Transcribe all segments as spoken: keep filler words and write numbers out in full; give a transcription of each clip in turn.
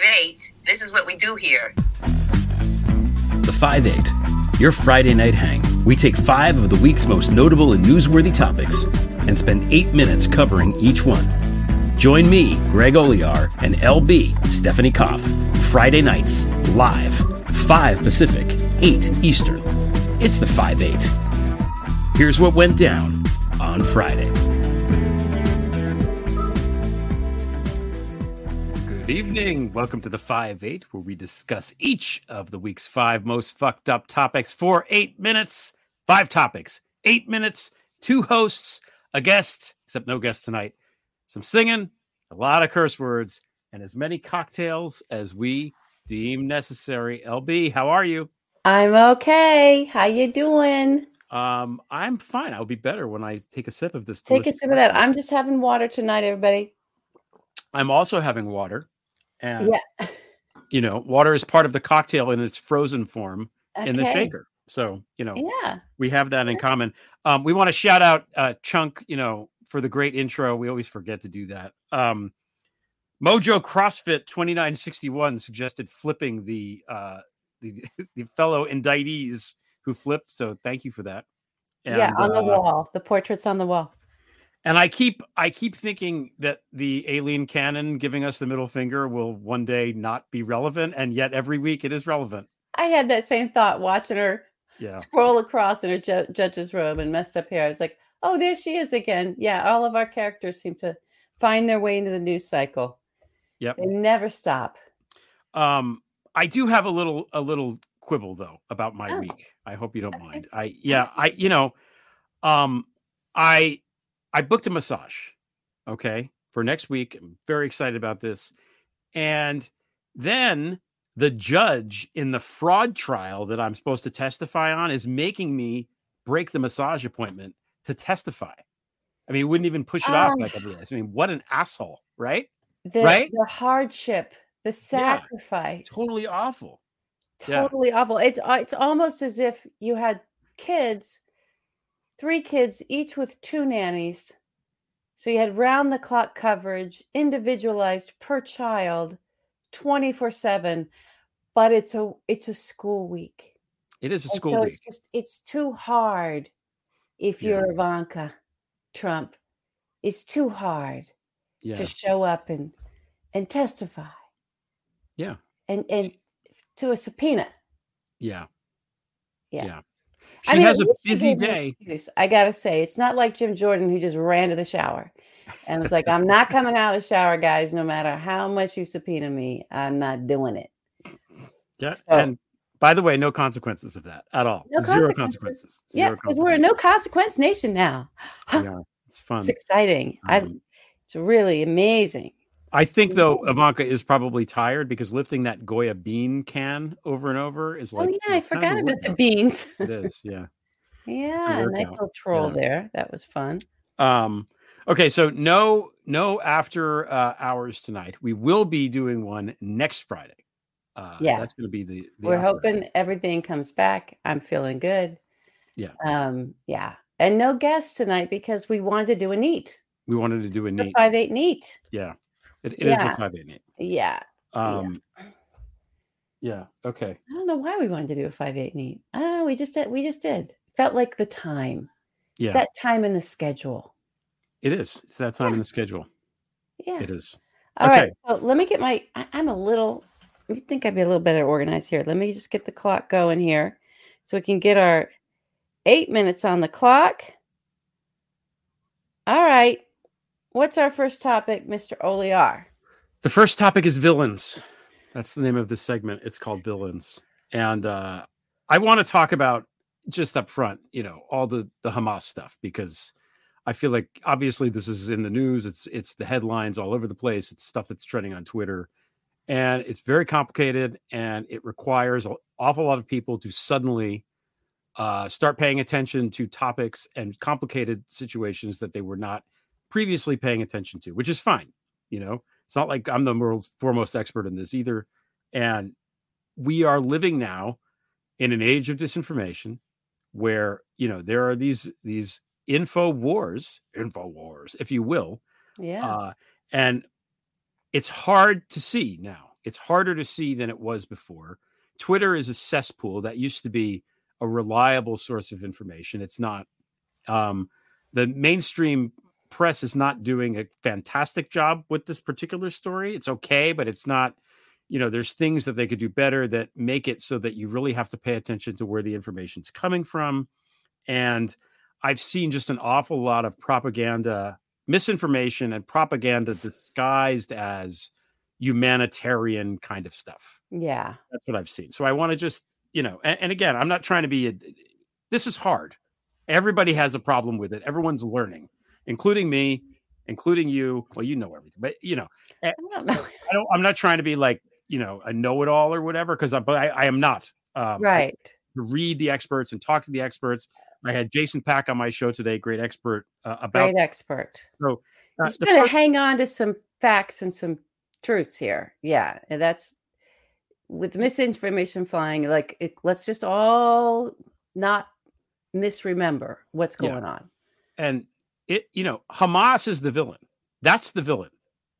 five eight. This is what we do here. The five eight, your Friday night hang. We take five of the week's most notable and newsworthy topics and spend eight minutes covering each one. Join me, Greg Olear, and L B, Stephanie Koff, Friday nights, live, five Pacific, eight Eastern. It's the five eight. Here's what went down on Friday. Good evening. Welcome to the five eight, where we discuss each of the week's five most fucked up topics for eight minutes. Five topics, eight minutes, two hosts, a guest, except no guest tonight, some singing, a lot of curse words, and as many cocktails as we deem necessary. L B, how are you? I'm okay. How you doing? Um, I'm fine. I'll be better when I take a sip of this. Take a sip of that. I'm just having water tonight, everybody. I'm also having water. And, yeah. You know, water is part of the cocktail in its frozen form okay. in the shaker. So, you know, yeah. we have that in common. Um, we want to shout out uh, Chunk, you know, for the great intro. We always forget to do that. Um, Mojo CrossFit twenty-nine sixty-one suggested flipping the, uh, the the fellow indictees who flipped. So thank you for that. And, yeah, on the uh, wall, the portrait's on the wall. And I keep I keep thinking that the alien cannon giving us the middle finger will one day not be relevant, and yet every week it is relevant. I had that same thought watching her yeah. scroll across in her ju- judge's robe and messed up hair. I was like, oh, there she is again. Yeah, all of our characters seem to find their way into the news cycle. Yep. They never stop. Um, I do have a little a little quibble though about my oh. week. I hope you don't okay. mind. I yeah, I you know, um I I booked a massage, okay, for next week. I'm very excited about this. And then the judge in the fraud trial that I'm supposed to testify on is making me break the massage appointment to testify. I mean, he wouldn't even push it uh, off like everybody else. I mean, what an asshole, right? The, right? the hardship, the sacrifice. Yeah, totally awful. Totally yeah. awful. It's it's almost as if you had kids, three kids, each with two nannies. So you had round-the-clock coverage, individualized per child, twenty-four seven. But it's a it's a school week. It is a and school so week. It's just it's too hard if yeah. you're Ivanka Trump. It's too hard. Yeah. To show up and and testify. Yeah. And and to a subpoena. Yeah. Yeah. yeah. She I mean, has a busy day. I got to say, it's not like Jim Jordan who just ran to the shower and was like, I'm not coming out of the shower, guys, no matter how much you subpoena me. I'm not doing it. Yeah. So, and by the way, no consequences of that at all. No Zero consequences. consequences. Yeah, because we're a no consequence nation now. Yeah, it's fun. It's exciting. Um, I've It's really amazing. I think, though, Ivanka is probably tired because lifting that Goya bean can over and over is like... Oh, yeah, I forgot about the beans. It is, yeah. Yeah, nice little troll yeah. there. That was fun. Um, okay, so no no after uh, hours tonight. We will be doing one next Friday. Uh, yeah. That's going to be the... the We're hoping hour. everything comes back. I'm feeling good. Yeah. Um, yeah. And no guests tonight because we wanted to do a neat. We wanted to do a neat. five eight neat. Yeah. It, it yeah. is the five eight neat. Yeah. Um, yeah. Yeah. Okay. I don't know why we wanted to do a five eight neat. Oh, we just did. We just did. Felt like the time. Yeah. It's that time in the schedule. It is. It's that time yeah. in the schedule. Yeah. It is. All okay. right. So let me get my, I, I'm a little, I think I'd be a little better organized here. Let me just get the clock going here so we can get our eight minutes on the clock. All right. What's our first topic, Mister Olear? The first topic is villains. That's the name of this segment. It's called Villains. And uh, I want to talk about just up front, you know, all the, the Hamas stuff, because I feel like obviously this is in the news. It's it's the headlines all over the place. It's stuff that's trending on Twitter. And it's very complicated. And it requires an awful lot of people to suddenly uh, start paying attention to topics and complicated situations that they were not previously paying attention to, which is fine. You know, it's not like I'm the world's foremost expert in this either. And we are living now in an age of disinformation where, you know, there are these, these info wars, info wars, if you will. Yeah. Uh, and it's hard to see now It's harder to see than it was before. Twitter is a cesspool that used to be a reliable source of information. It's not. Um, the mainstream press is not doing a fantastic job with this particular story. It's okay, but it's not, you know, there's things that they could do better that make it so that you really have to pay attention to where the information's coming from. And I've seen just an awful lot of propaganda, misinformation and propaganda disguised as humanitarian kind of stuff. Yeah. That's what I've seen. So I want to just, you know, and, and again, I'm not trying to be, a, this is hard. Everybody has a problem with it. Everyone's learning, including me, including you. Well, you know everything, but you know, I don't know. I don't, I'm not trying to be like, you know, a know-it-all or whatever, because I, but I, I am not. Um, right. To read the experts and talk to the experts. I had Jason Pack on my show today, great expert uh, about. Great expert. So uh, just going to hang on to some facts and some truths here. Yeah, and that's with misinformation flying. Like, it, let's just all not misremember what's going yeah. on. And it, you know, Hamas is the villain. That's the villain.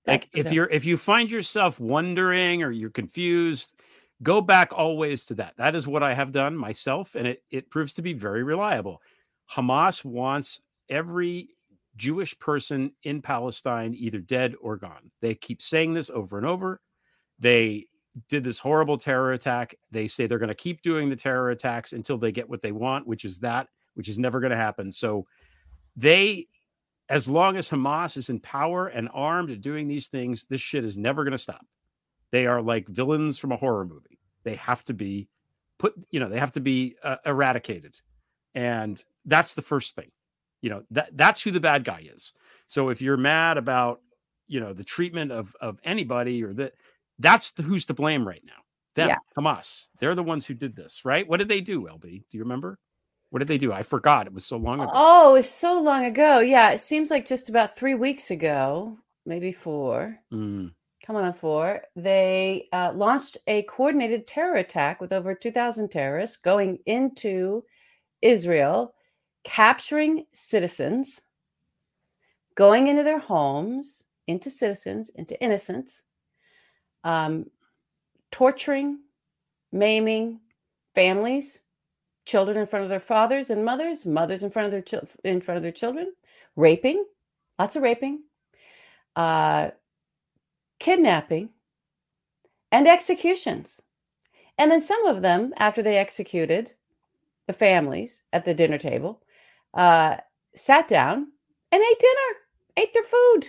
That's like the if villain. You're if you find yourself wondering or you're confused, go back always to that. That is what I have done myself, and it, it proves to be very reliable. Hamas wants every Jewish person in Palestine either dead or gone. They keep saying this over and over. They did this horrible terror attack. They say they're going to keep doing the terror attacks until they get what they want, which is that, which is never going to happen. So they, as long as Hamas is in power and armed and doing these things, this shit is never going to stop. They are like villains from a horror movie. They have to be put, you know, they have to be uh, eradicated. And that's the first thing, you know, that that's who the bad guy is. So if you're mad about, you know, the treatment of, of anybody or that, that's the, who's to blame right now. Them, yeah. Hamas. They're the ones who did this, right? What did they do, L B? Do you remember? What did they do? I forgot. It was so long ago. Oh, it's so long ago. Yeah. It seems like just about three weeks ago, maybe four. Mm. Come on, for they uh, launched a coordinated terror attack with over two thousand terrorists going into Israel, capturing citizens, going into their homes, into citizens, into innocents, um, torturing, maiming families, children in front of their fathers and mothers, mothers in front of their chi- in front of their children, raping, lots of raping. Uh, Kidnapping and executions. And then some of them, after they executed the families at the dinner table, uh, sat down and ate dinner, ate their food.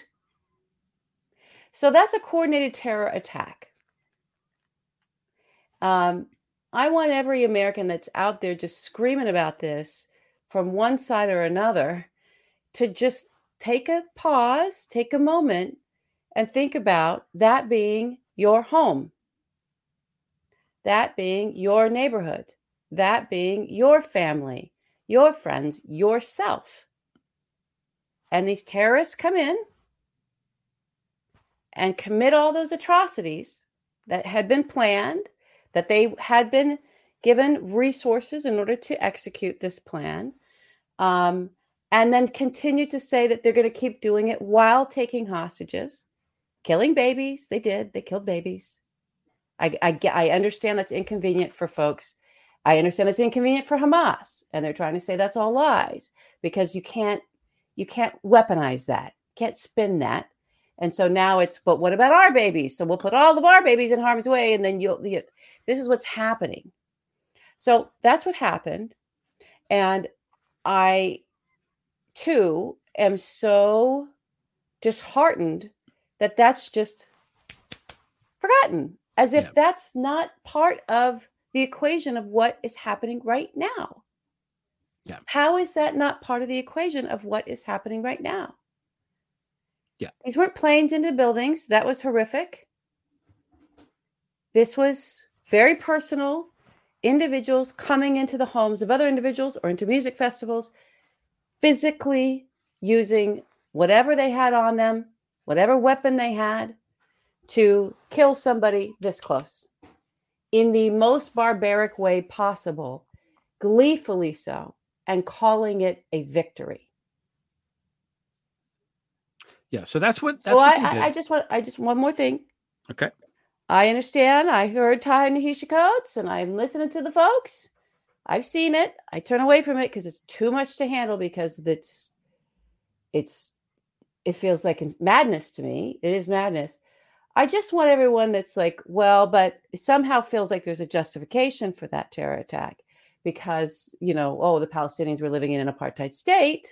So that's a coordinated terror attack. Um, I want every American that's out there just screaming about this from one side or another to just take a pause, take a moment, and think about that being your home, that being your neighborhood, that being your family, your friends, yourself. And these terrorists come in and commit all those atrocities that had been planned, that they had been given resources in order to execute this plan, um, and then continue to say that they're going to keep doing it while taking hostages. Killing babies, they did. They killed babies. I, I, I understand that's inconvenient for folks. I understand that's inconvenient for Hamas, and they're trying to say that's all lies because you can't you can't weaponize that, can't spin that, and so now it's. But what about our babies? So we'll put all of our babies in harm's way, and then you'll. You, this is what's happening. So that's what happened, and I too am so disheartened that that's just forgotten, as if yeah. that's not part of the equation of what is happening right now. Yeah. How is that not part of the equation of what is happening right now? Yeah. These weren't planes into buildings. That was horrific. This was very personal. Individuals coming into the homes of other individuals or into music festivals, physically using whatever they had on them, whatever weapon they had, to kill somebody this close in the most barbaric way possible, gleefully so, and calling it a victory. Yeah. So that's what, that's so what I, I just want, I just one more thing. Okay. I understand. I heard Ty and Nahisha Coates, and I'm listening to the folks. I've seen it. I turn away from it because it's too much to handle, because it's, it's, it feels like it's madness to me. It is madness. I just want everyone that's like, well, but somehow feels like there's a justification for that terror attack because, you know, oh, the Palestinians were living in an apartheid state.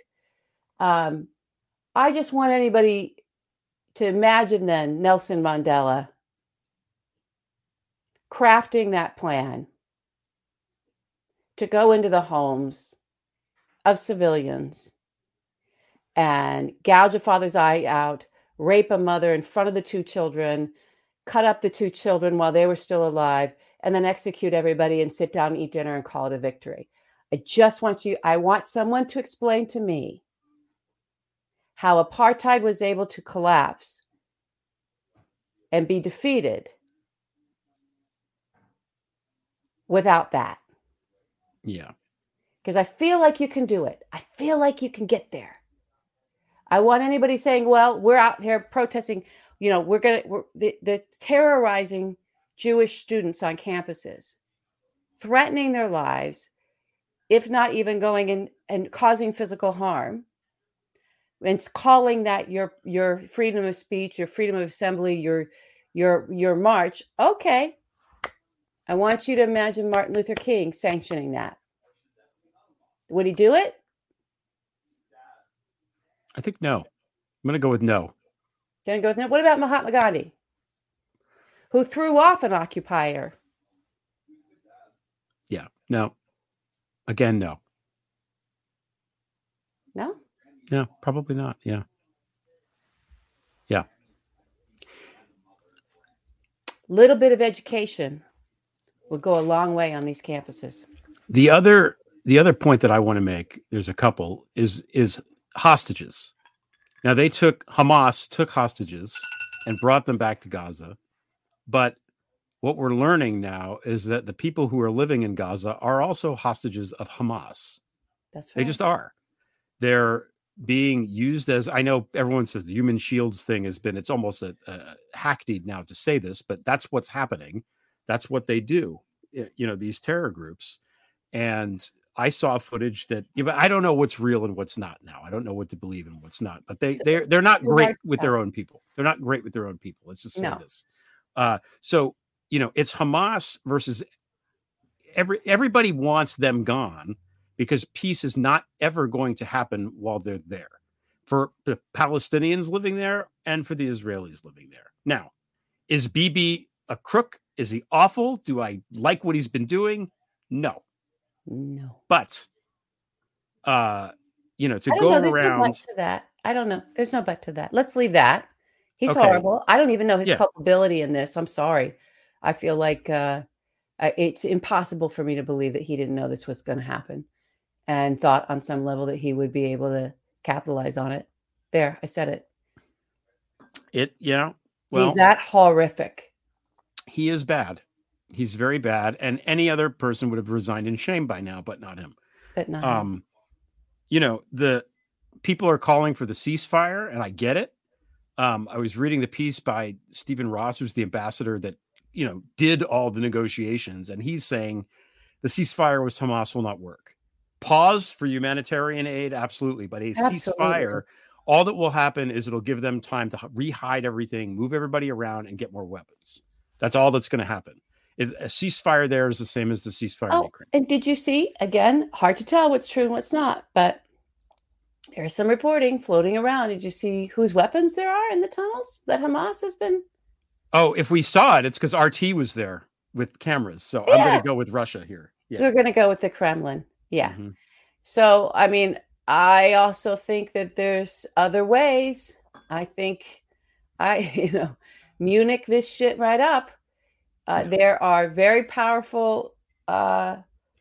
Um, I just want anybody to imagine then Nelson Mandela crafting that plan to go into the homes of civilians and gouge a father's eye out, rape a mother in front of the two children, cut up the two children while they were still alive, and then execute everybody and sit down and eat dinner and call it a victory. I just want you, I want someone to explain to me how apartheid was able to collapse and be defeated without that. Yeah. Because I feel like you can do it. I feel like you can get there. I want anybody saying, well, we're out here protesting, you know, we're going to, the, the terrorizing Jewish students on campuses, threatening their lives, if not even going in and causing physical harm, and calling that your, your freedom of speech, your freedom of assembly, your, your, your march. Okay. I want you to imagine Martin Luther King sanctioning that. Would he do it? I think no. I'm going to go with no. Going to go with no. What about Mahatma Gandhi, who threw off an occupier? Yeah. No. Again, no. No? No, probably not. Yeah. Yeah. Little bit of education will go a long way on these campuses. The other, the other point that I want to make, there's a couple, is is hostages. Now they took Hamas took hostages and brought them back to Gaza. But what we're learning now is that the people who are living in Gaza are also hostages of Hamas. That's right. They just are. They're being used as, I know everyone says the human shields thing has been, it's almost a, a hackneyed now to say this, but that's what's happening. That's what they do. You know, these terror groups. And I saw footage that, you know, I don't know what's real and what's not now. I don't know what to believe and what's not, but they, they're, they're not great with their own people. They're not great with their own people. Let's just say no. this. Uh, so, you know, it's Hamas versus every, everybody wants them gone because peace is not ever going to happen while they're there, for the Palestinians living there and for the Israelis living there. Now, is Bibi a crook? Is he awful? Do I like what he's been doing? No. No, but uh, you know, to go know, around no but to that, I don't know. There's no but to that. Let's leave that. He's okay. Horrible. I don't even know his yeah. culpability in this. I'm sorry. I feel like uh, it's impossible for me to believe that he didn't know this was going to happen and thought on some level that he would be able to capitalize on it. There, I said it. It, yeah. Well, he's that horrific. He is bad. He's very bad, and any other person would have resigned in shame by now, but not him. But not um, him. You know, the people are calling for the ceasefire, and I get it. Um, I was reading the piece by Stephen Ross, who's the ambassador that, you know, did all the negotiations, and he's saying the ceasefire with Hamas will not work. Pause for humanitarian aid, absolutely, but a absolutely. ceasefire, all that will happen is it'll give them time to re-hide everything, move everybody around, and get more weapons. That's all that's going to happen. Is a ceasefire there is the same as the ceasefire oh, in Ukraine. And did you see, again, hard to tell what's true and what's not, but there's some reporting floating around. Did you see whose weapons there are in the tunnels that Hamas has been? Oh, if we saw it, it's because R T was there with cameras. So yeah. I'm going to go with Russia here. Yeah. You're going to go with the Kremlin. Yeah. Mm-hmm. So, I mean, I also think that there's other ways. I think, I you know, Munich this shit right up. Uh, there are very powerful uh,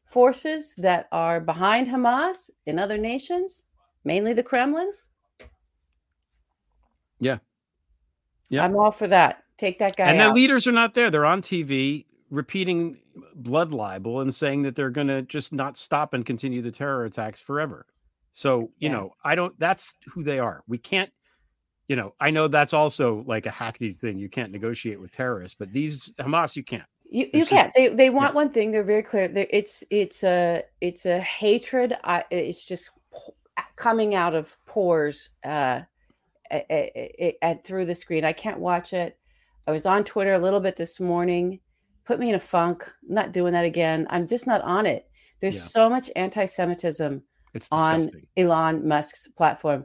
forces that are behind Hamas in other nations, mainly the Kremlin. Yeah. Yeah. I'm all for that. Take that guy out. And their leaders are not there. They're on T V repeating blood libel and saying that they're going to just not stop and continue the terror attacks forever. So, you yeah. know, I don't, that's who they are. We can't you know, I know that's also like a hacky thing. You can't negotiate with terrorists, but these Hamas, you can't. You, you can't. They they want yeah. one thing. They're very clear. They're, it's it's a it's a hatred. I, it's just coming out of pores uh, at, at, at through the screen. I can't watch it. I was on Twitter a little bit this morning. Put me in a funk. I'm not doing that again. I'm just not on it. There's yeah. so much anti-Semitism it's on disgusting. Elon Musk's platform.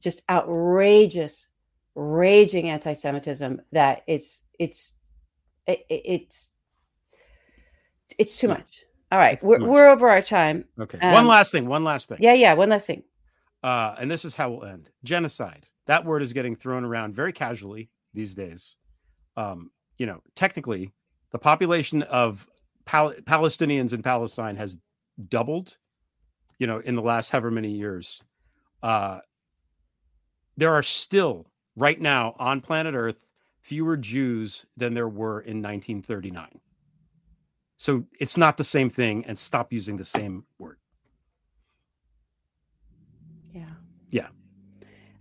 Just outrageous, raging anti-Semitism that it's it's it, it's. It's too much. All right. We're, much. we're over our time. Okay. Um, one last thing. One last thing. Yeah. Yeah. One last thing. Uh, and this is how we'll end. Genocide. That word is getting thrown around very casually these days. Um, you know, technically, the population of Pal- Palestinians in Palestine has doubled, you know, in the last however many years. Uh, there are still right now on planet Earth fewer Jews than there were in nineteen thirty-nine. So it's not the same thing, and stop using the same word. Yeah. Yeah.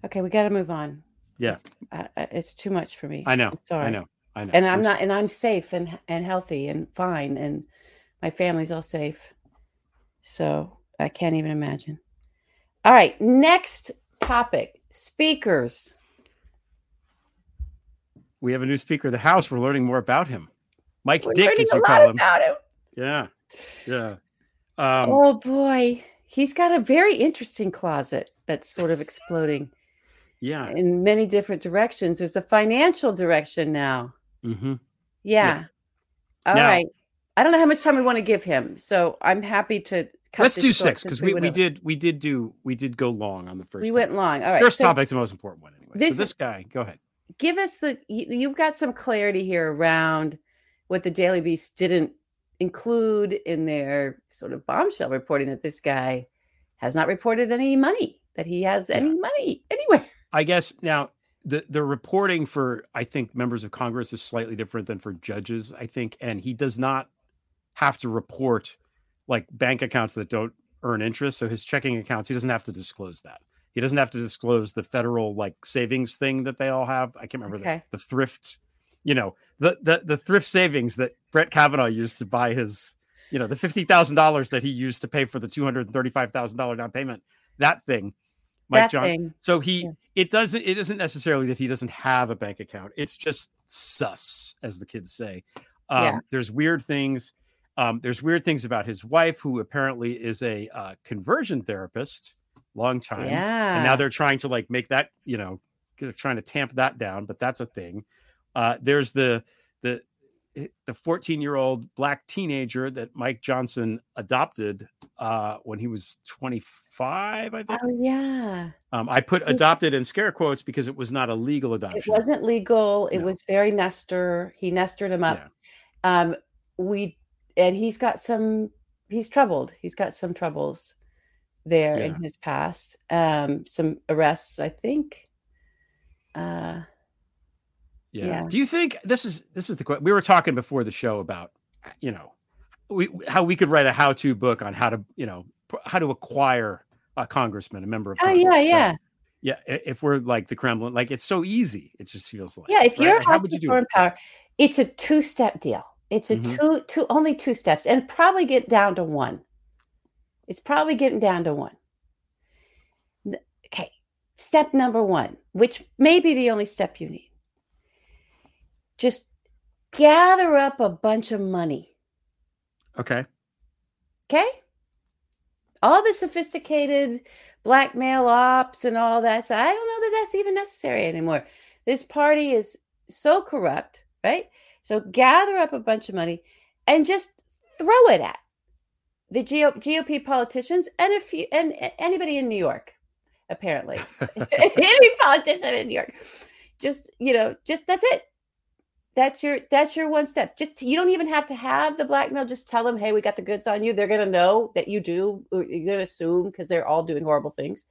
Okay, we got to move on. Yeah. It's, uh, it's too much for me. I know. I'm sorry. I know. I know. And I'm, I'm not, sorry. and I'm safe and and healthy and fine, and my family's all safe. So I can't even imagine. All right, next topic: speakers. We have a new speaker of the House. We're learning more about him. Mike We're Dick, as you call him. About him. Yeah, yeah. Um, oh boy, he's got a very interesting closet that's sort of exploding. Yeah, in many different directions. There's a financial direction now. Mm-hmm. Yeah. yeah. All now, right. I don't know how much time we want to give him, so I'm happy to. Cut let's do six because we, we, we did we did do we did go long on the first. We topic. went long. All right. First so, topic's the most important one anyway. This, so this guy, go ahead. Give us the. You, you've got some clarity here around what the Daily Beast didn't include in their sort of bombshell reporting, that this guy has not reported any money, that he has any yeah. money anywhere. I guess now the, the reporting for, I think, members of Congress is slightly different than for judges, I think. And he does not have to report like bank accounts that don't earn interest. So his checking accounts, he doesn't have to disclose that. He doesn't have to disclose the federal like savings thing that they all have. I can't remember okay. the, the thrift You know, the, the the thrift savings that Brett Kavanaugh used to buy his, you know, the fifty thousand dollars that he used to pay for the two hundred thirty-five thousand dollars down payment, that thing, Mike Johnson. So he, yeah. it doesn't, it isn't necessarily that he doesn't have a bank account. It's just sus, as the kids say. Um, yeah. There's weird things. Um, there's weird things about his wife, who apparently is a uh, conversion therapist, long time. Yeah. And now they're trying to like make that, you know, they're trying to tamp that down, but that's a thing. Uh, there's the the the fourteen-year-old black teenager that Mike Johnson adopted uh, when he was twenty-five, I think. Oh, yeah. Um, I put adopted in scare quotes because it was not a legal adoption. It wasn't legal. It no. was very nester. He nestered him up. Yeah. Um, we and he's got some, he's troubled. He's got some troubles there yeah. in his past. Um, some arrests, I think. Uh Yeah. yeah. Do you think this is this is the question we were talking before the show about, you know, we, how we could write a how-to book on how to, you know, how to acquire a congressman, a member of Congress. Oh, yeah, yeah. Right? Yeah. If we're like the Kremlin, like it's so easy. It just feels like. Yeah. If you're right? how would you do it? Power, it's a two-step deal. It's a mm-hmm. two, two, only two steps and probably get down to one. It's probably getting down to one. Okay. Step number one, which may be the only step you need. Just gather up a bunch of money. Okay. Okay. All the sophisticated blackmail ops and all that. So I don't know that that's even necessary anymore. This party is so corrupt, right? So gather up a bunch of money and just throw it at the G O P politicians and a few, and anybody in New York, apparently. Any politician in New York. Just, you know, just that's it. That's your that's your one step. Just you don't even have to have the blackmail. Just tell them, hey, we got the goods on you. They're gonna know that you do. You're gonna assume because they're all doing horrible things,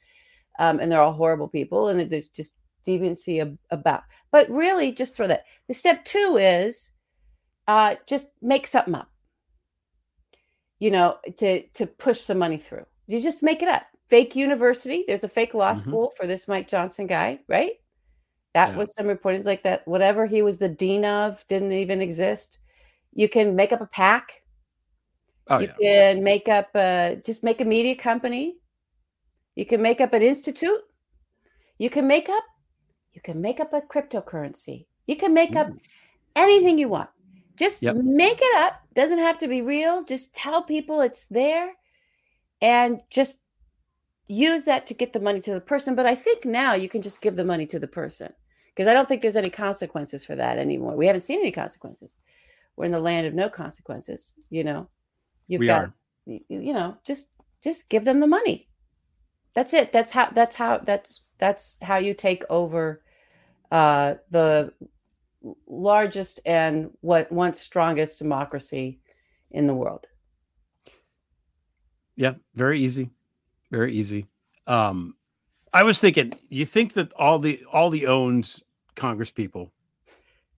um, and they're all horrible people. And there's just deviancy ab- about. But really, just throw that. The step two is, uh, just make something up. You know, to to push the money through. You just make it up. Fake university. There's a fake law mm-hmm. school for this Mike Johnson guy, right? That yeah. was some reporting like that. Whatever he was the dean of didn't even exist. You can make up a PAC. Oh, you yeah. can make up a, just make a media company. You can make up an institute. You can make up, you can make up a cryptocurrency. You can make mm. up anything you want. Just yep. make it up. Doesn't have to be real. Just tell people it's there and just use that to get the money to the person. But I think now you can just give the money to the person because I don't think there's any consequences for that anymore. We haven't seen any consequences. We're in the land of no consequences. You know, you've we got, you, you know, just, just give them the money. That's it. That's how, that's how, that's, that's how you take over uh, the largest and what once strongest democracy in the world. Yeah. Very easy. Very easy. Um, I was thinking, you think that all the all the owned Congress people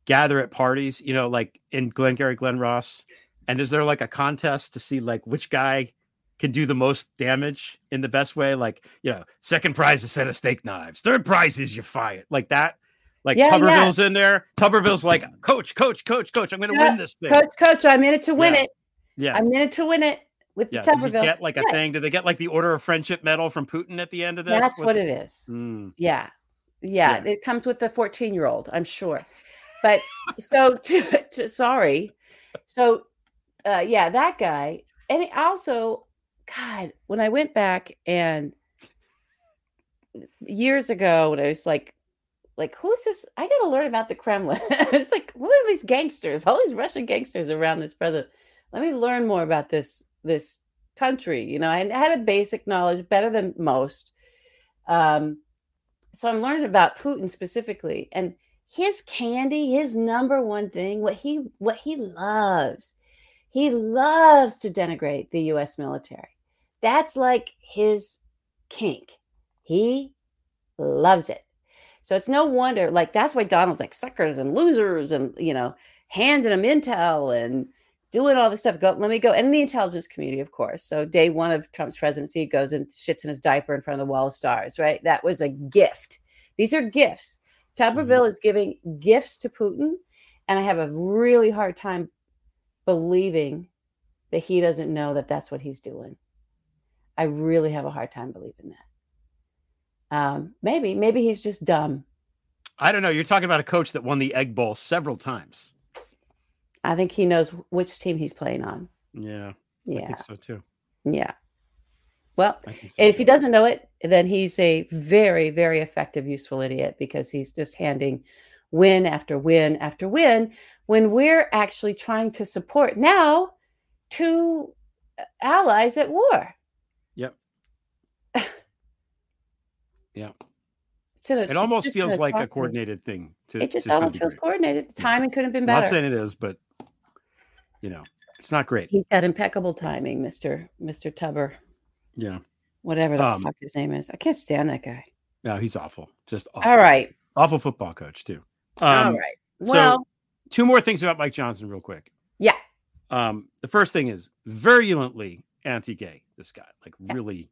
gather at parties, you know, like in Glengarry Glen Ross, and is there like a contest to see like which guy can do the most damage in the best way? Like, you know, second prize is a set of steak knives. Third prize is you fire it like that. Like yeah, Tuberville's yeah. in there. Tuberville's like, coach, coach, coach, coach. I'm going to yeah. win this thing. Coach, coach, I'm in it to win yeah. it. Yeah, I'm in it to win it. With yeah, the does he get like a yeah. thing? Did they get like the Order of Friendship Medal from Putin at the end of this? That's What's what it, it is. Mm. Yeah. yeah. Yeah. It comes with the fourteen-year-old, I'm sure. But so, to, to, sorry. So, uh, yeah, that guy. And also, God, when I went back and years ago when I was like, like, who's this? I got to learn about the Kremlin. It's like, what are these gangsters? All these Russian gangsters around this president. Let me learn more about this. this country, you know, and had a basic knowledge better than most. Um, so I'm learning about Putin specifically and his candy, his number one thing, what he, what he loves, he loves to denigrate the U S military. That's like his kink. He loves it. So it's no wonder, like, that's why Donald's like suckers and losers and, you know, handing them intel and doing all this stuff. Go, let me go. And the intelligence community, of course. So day one of Trump's presidency, he goes and shits in his diaper in front of the Wall of Stars, right? That was a gift. These are gifts. Tuberville mm-hmm. is giving gifts to Putin. And I have a really hard time believing that he doesn't know that that's what he's doing. I really have a hard time believing that. Um, maybe, maybe he's just dumb. I don't know. You're talking about a coach that won the Egg Bowl several times. I think he knows which team he's playing on. Yeah. Yeah. I think so too. Yeah. Well, so if too. he doesn't know it, then he's a very, very effective, useful idiot because he's just handing win after win after win when we're actually trying to support now two allies at war. Yep. yeah. A, it almost feels like a coordinated thing. To, it just to almost feels coordinated. The timing yeah. could have been better. I'm not saying it is, but you know, it's not great. He's got impeccable timing, Mister Mister Tubber. Yeah. Whatever the um, fuck his name is. I can't stand that guy. No, he's awful. Just awful. All right. Awful football coach, too. Um, All right. Well, so two more things about Mike Johnson real quick. Yeah. Um, the first thing is virulently anti-gay, this guy. Like yeah. really,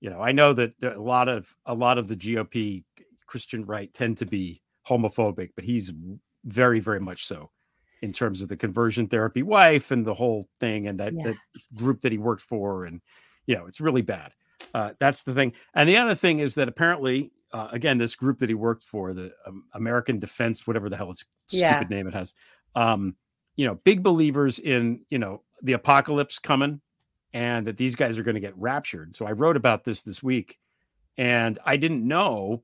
you know, I know that there, a lot of a lot of the G O P Christian right tend to be homophobic, but he's very, very much so. In terms of the conversion therapy wife and the whole thing and that, yeah. that group that he worked for. And, you know, it's really bad. Uh, that's the thing. And the other thing is that apparently, uh, again, this group that he worked for, the um, American Defense, whatever the hell its yeah. stupid name it has, um, you know, big believers in, you know, the apocalypse coming and that these guys are going to get raptured. So I wrote about this this week and I didn't know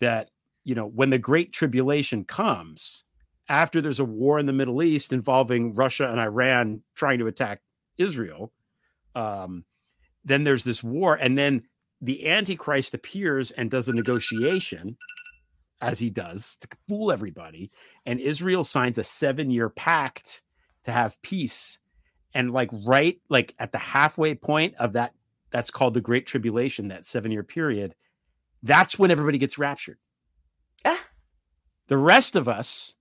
that, you know, when the Great Tribulation comes, after there's a war in the Middle East involving Russia and Iran trying to attack Israel, um, then there's this war. And then the Antichrist appears and does a negotiation, as he does, to fool everybody. And Israel signs a seven-year pact to have peace. And like right like at the halfway point of that, that's called the Great Tribulation, that seven-year period, that's when everybody gets raptured. Ah. The rest of us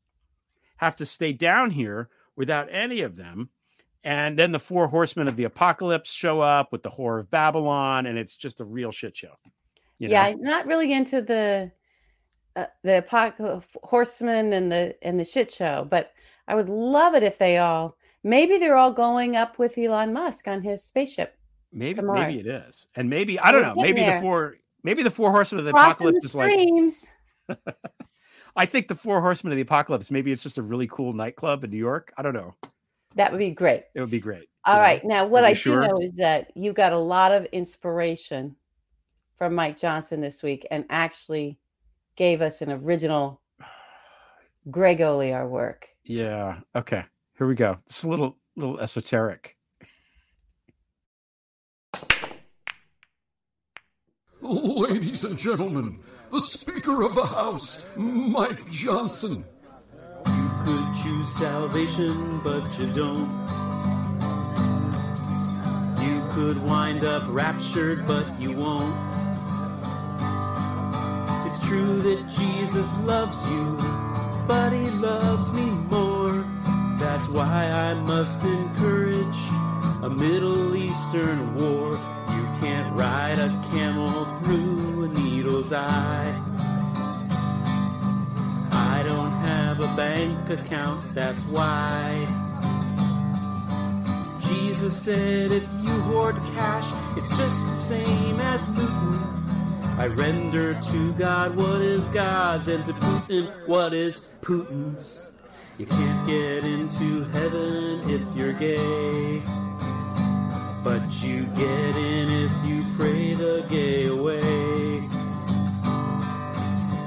have to stay down here without any of them. And then the four horsemen of the apocalypse show up with the Whore of Babylon. And it's just a real shit show. You know? Yeah. I'm not really into the uh, the apocalypse horsemen and the and the shit show. But I would love it if they all, maybe they're all going up with Elon Musk on his spaceship. Maybe tomorrow. Maybe it is, and maybe I don't We're know. Maybe there. the four, maybe the four horsemen of the Crossing apocalypse the is like. I think the Four Horsemen of the Apocalypse, maybe it's just a really cool nightclub in New York. I don't know. That would be great. It would be great. All right. Know? Now, what I do sure? know is that you got a lot of inspiration from Mike Johnson this week and actually gave us an original Greg Olear work. Yeah. Okay. Here we go. It's a little, little esoteric. Ladies and gentlemen, the Speaker of the House, Mike Johnson. You could choose salvation, but you don't. You could wind up raptured, but you won't. It's true that Jesus loves you, but he loves me more. That's why I must encourage a Middle Eastern war. You can't ride a camel through a needle's eye. I don't have a bank account, that's why. Jesus said if you hoard cash, it's just the same as looting. I render to God what is God's and to Putin what is Putin's. You can't get into heaven if you're gay, but you get in if you pray the gay away.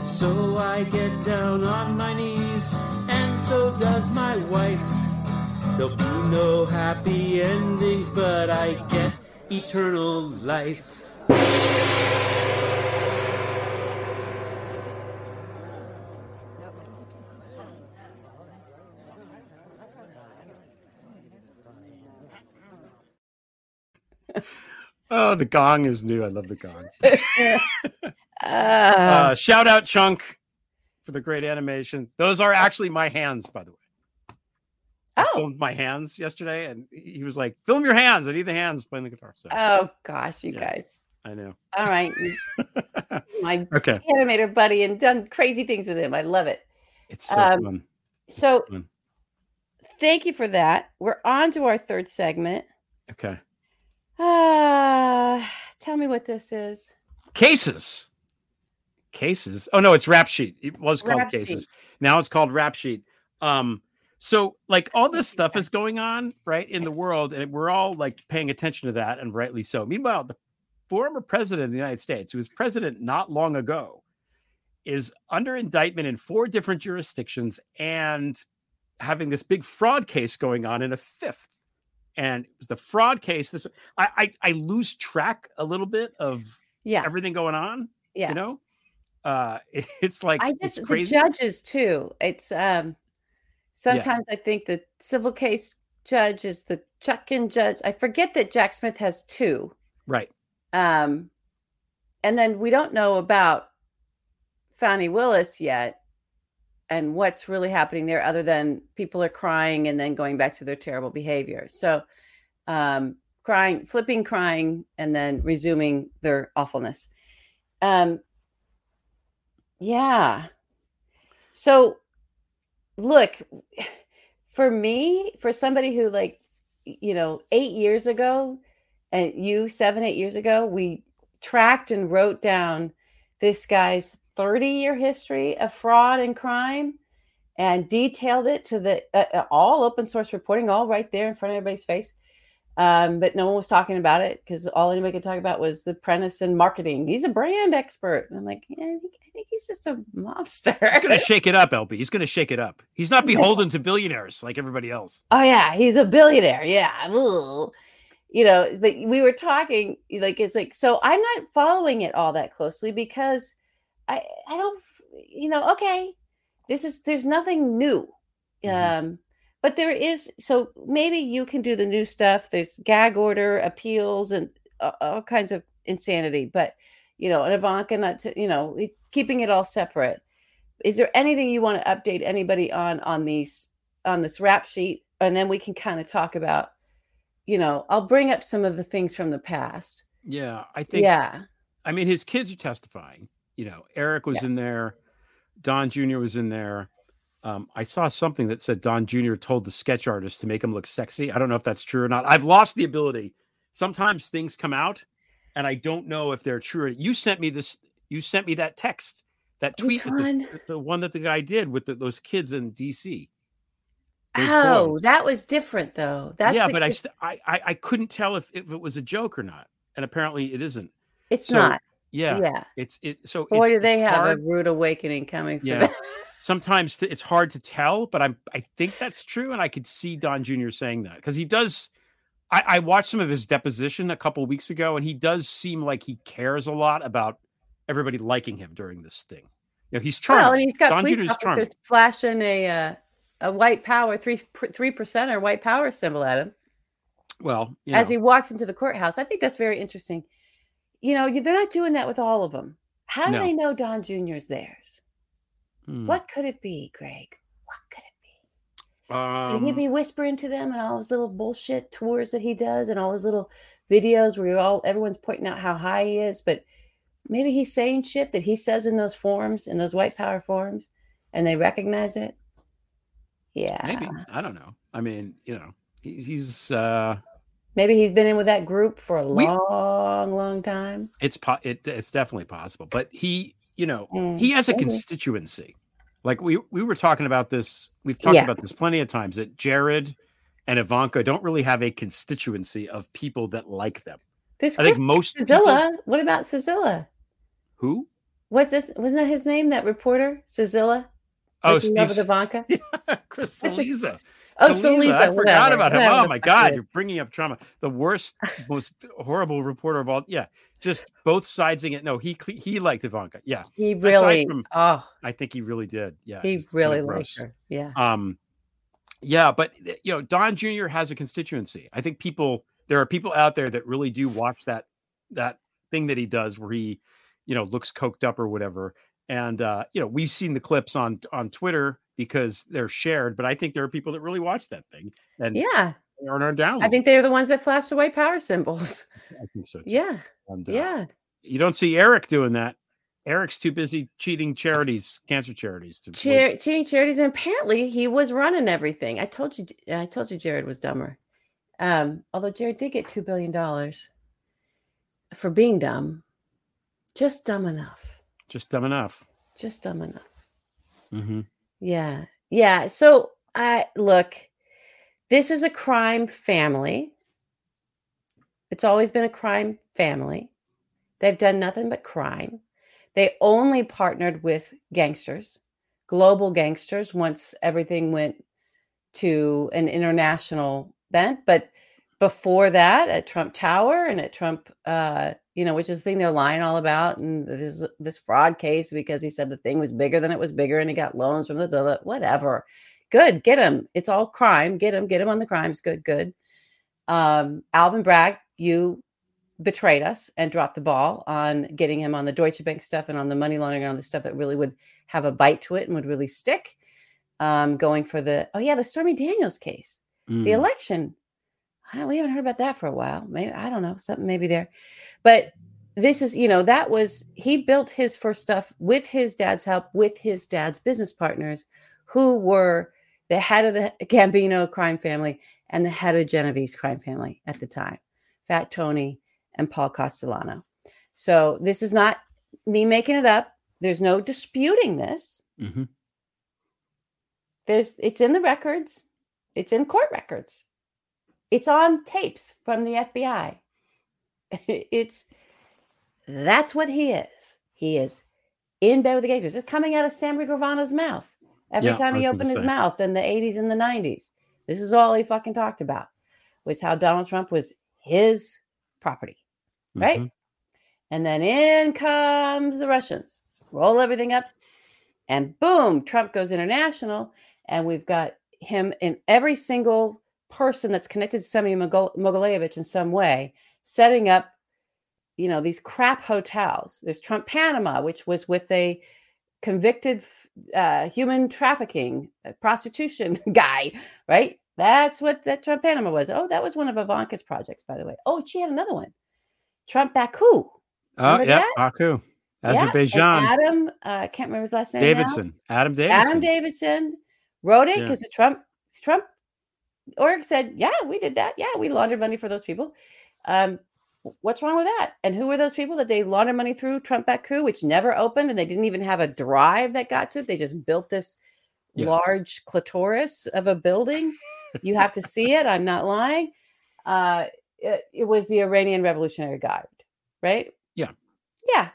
So I get down on my knees, and so does my wife. There'll be no happy endings, but I get eternal life. Oh, the gong is new. I love the gong. uh, uh, shout out Chunk for the great animation. Those are actually my hands, by the way. Oh. I filmed my hands yesterday, and he was like, film your hands. I need the hands playing the guitar. So, oh, gosh, you yeah, guys. I know. All right. My okay. animator buddy, and done crazy things with him. I love it. It's so um, fun. It's so fun. Thank you for that. We're on to our third segment. Okay. Uh, tell me what this is. Cases. Cases. Oh, no, it's Rap Sheet. It was called Rap Cases. Sheet. Now it's called Rap Sheet. Um, so, like, all this stuff is going on, right, in the world, and we're all, like, paying attention to that, and rightly so. Meanwhile, the former president of the United States, who was president not long ago, is under indictment in four different jurisdictions and having this big fraud case going on in a fifth. And it was the fraud case. This I, I I lose track a little bit of yeah. everything going on. Yeah, you know, uh, it, it's like I just it's crazy. The judges too. It's um, sometimes yeah. I think the civil case judge is the check-in judge. I forget that Jack Smith has two. Right. Um, and then we don't know about Fannie Willis yet, and what's really happening there other than people are crying and then going back to their terrible behavior. So um, crying, flipping, crying, and then resuming their awfulness. Um, yeah. So look, for me, for somebody who like, you know, eight years ago and you seven, eight years ago, we tracked and wrote down this guy's thirty-year history of fraud and crime, and detailed it to the uh, all open source reporting, all right there in front of everybody's face. Um, but no one was talking about it because all anybody could talk about was the apprentice in marketing. He's a brand expert. And I'm like, yeah, I think, I think he's just a mobster. He's going to shake it up, L B. He's going to shake it up. He's not beholden to billionaires like everybody else. Oh yeah, he's a billionaire. Yeah, Ugh. You know. But we were talking like it's like so. I'm not following it all that closely because. I, I don't, you know, okay, this is, there's nothing new. Mm-hmm. Um, but there is, so maybe you can do the new stuff. There's gag order appeals and uh, all kinds of insanity, but you know, and Ivanka not to, you know, it's keeping it all separate. Is there anything you want to update anybody on, on these, on this Rap Sheet? And then we can kind of talk about, you know, I'll bring up some of the things from the past. Yeah. I think, yeah. I mean, his kids are testifying. You know, Eric was yeah. in there. Don Junior was in there. Um, I saw something that said Don Junior told the sketch artist to make him look sexy. I don't know if that's true or not. I've lost the ability. Sometimes things come out and I don't know if they're true. You sent me this. You sent me that text, that tweet, that the, the one that the guy did with the, those kids in D C. Oh, boys. That was different though. That's yeah, but I, st- I, I, I couldn't tell if, if it was a joke or not. And apparently it isn't. It's so, not. Yeah. Yeah. It's it. So boy, it's, do they it's have hard. A rude awakening coming. For yeah. Them. Sometimes t- it's hard to tell, but I'm, I think that's true. And I could see Don Junior saying that because he does. I, I watched some of his deposition a couple of weeks ago, and he does seem like he cares a lot about everybody liking him during this thing. You know, he's charming. Well, and he's got Don police officers flashing a uh, a white power three three percent or white power symbol at him. Well, you as know. He walks into the courthouse, I think that's very interesting. You know, they're not doing that with all of them. How do no. they know Don Junior is theirs? Hmm. What could it be, Greg? What could it be? Um, Can he be whispering to them and all his little bullshit tours that he does and all his little videos where you're all everyone's pointing out how high he is, but maybe he's saying shit that he says in those forums, in those white power forums, and they recognize it? Yeah. Maybe. I don't know. I mean, you know, he's... uh Maybe he's been in with that group for a long, we, long time. It's po- it, it's definitely possible. But he, you know, mm, he has a maybe. constituency. Like we we were talking about this. We've talked yeah. about this plenty of times that Jared and Ivanka don't really have a constituency of people that like them. There's I Chris think most Cizilla. People... What about Cizilla? Who? What's this? Wasn't that his name? That reporter, Cizilla. Oh, Steve. Love with Ivanka. Yeah, Chris Cizilla. Oh, so Lisa, I forgot whatever. about him. Oh my God, you're bringing up trauma. The worst, most horrible reporter of all. Yeah, just both sidesing it. No, he he liked Ivanka. Yeah, he really. From, oh, I think he really did. Yeah, he really liked her. Yeah. Um, yeah, but you know, Don Junior has a constituency. I think people. There are people out there that really do watch that that thing that he does, where he, you know, looks coked up or whatever. And uh, you know, we've seen the clips on on Twitter. Because they're shared, but I think there are people that really watch that thing, and yeah, they aren't on download. I think they're the ones that flashed away power symbols. I think so too. Yeah, and, uh, yeah. You don't see Eric doing that. Eric's too busy cheating charities, cancer charities, to Che- cheating charities, and apparently he was running everything. I told you, I told you, Jared was dumber. Um, although Jared did get two billion dollars for being dumb, just dumb enough. Just dumb enough. Just dumb enough. Mm-hmm. Yeah. Yeah. So I uh, look, this is a crime family. It's always been a crime family. They've done nothing but crime. They only partnered with gangsters, global gangsters, once everything went to an international bent. But before that, at Trump Tower and at Trump, uh, you know, which is the thing they're lying all about, and this this fraud case because he said the thing was bigger than it was bigger, and he got loans from the, the, the whatever. Good, get him. It's all crime. Get him. Get him on the crimes. Good, good. Um, Alvin Bragg, you betrayed us and dropped the ball on getting him on the Deutsche Bank stuff and on the money laundering and on the stuff that really would have a bite to it and would really stick. Um, going for the oh yeah, the Stormy Daniels case, mm. the election. We haven't heard about that for a while. Maybe I don't know. Something maybe there. But this is, you know, that was, he built his first stuff with his dad's help, with his dad's business partners, who were the head of the Gambino crime family and the head of Genovese crime family at the time, Fat Tony and Paul Castellano. So this is not me making it up. There's no disputing this. Mm-hmm. There's, it's in the records. It's in court records. It's on tapes from the F B I. It's that's what he is. He is in bed with the gangsters. It's coming out of Sammy Gravano's mouth every yeah, time he opened his say. mouth in the eighties and the nineties. This is all he fucking talked about, was how Donald Trump was his property, right? Mm-hmm. And then in comes the Russians, roll everything up, and boom, Trump goes international, and we've got him in every single person that's connected to Semyon Mogilevich in some way, setting up, you know, these crap hotels. There's Trump Panama, which was with a convicted uh, human trafficking, uh, prostitution guy, right? That's what that Trump Panama was. Oh, that was one of Ivanka's projects, by the way. Oh, she had another one. Trump Baku. Oh, uh, yeah, Baku. Azerbaijan. Yeah, Adam, I uh, can't remember his last name. Davidson. Now. Adam Davidson. Adam Davidson wrote it because yeah. the Trump Trump org said, yeah, we did that. Yeah, we laundered money for those people. Um, what's wrong with that? And who were those people that they laundered money through? Trump Baku, which never opened, and they didn't even have a drive that got to it. They just built this yeah. large clitoris of a building. You have to see it. I'm not lying. Uh, it, it was the Iranian Revolutionary Guard, right? Yeah. Yeah.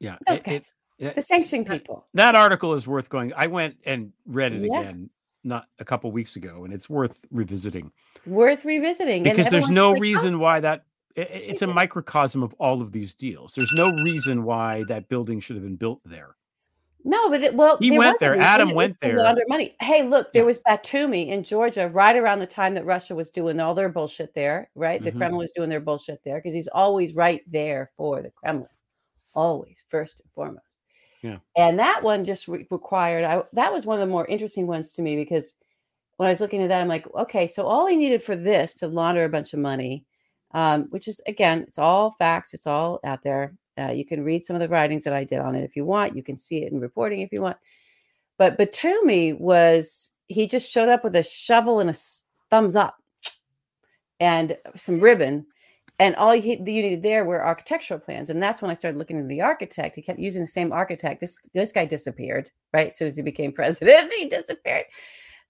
Yeah. Those it, guys. It, it, the sanctioning people. That article is worth going. I went and read it yeah. again not a couple weeks ago, and it's worth revisiting. Worth revisiting. Because there's no like, reason oh. why that it, it's a microcosm of all of these deals. There's no reason why that building should have been built there. No, but it, well, he there went there. Adam went there. Launder money. Hey, look, there yeah. was Batumi in Georgia right around the time that Russia was doing all their bullshit there, right? The mm-hmm. Kremlin was doing their bullshit there because he's always right there for the Kremlin, always first and foremost. Yeah, and that one just re- required. I, that was one of the more interesting ones to me because when I was looking at that, I'm like, okay, so all he needed for this to launder a bunch of money, um, which is again, it's all facts, it's all out there. Uh, you can read some of the writings that I did on it if you want. You can see it in reporting if you want. But Batumi was, he just showed up with a shovel and a thumbs up and some ribbon. And all you, you needed there were architectural plans. And that's when I started looking into the architect. He kept using the same architect. This this guy disappeared, right? As soon as he became president, he disappeared.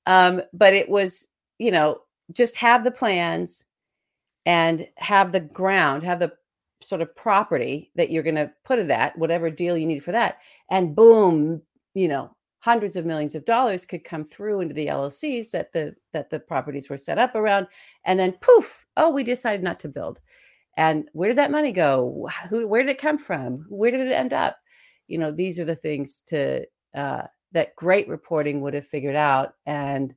Um, but it was, you know, just have the plans and have the ground, have the sort of property that you're going to put it at, whatever deal you need for that. And boom, you know, hundreds of millions of dollars could come through into the L L Cs that the that the properties were set up around. And then poof, oh, we decided not to build. And where did that money go? Who? Where did it come from? Where did it end up? You know, these are the things to uh, that great reporting would have figured out. And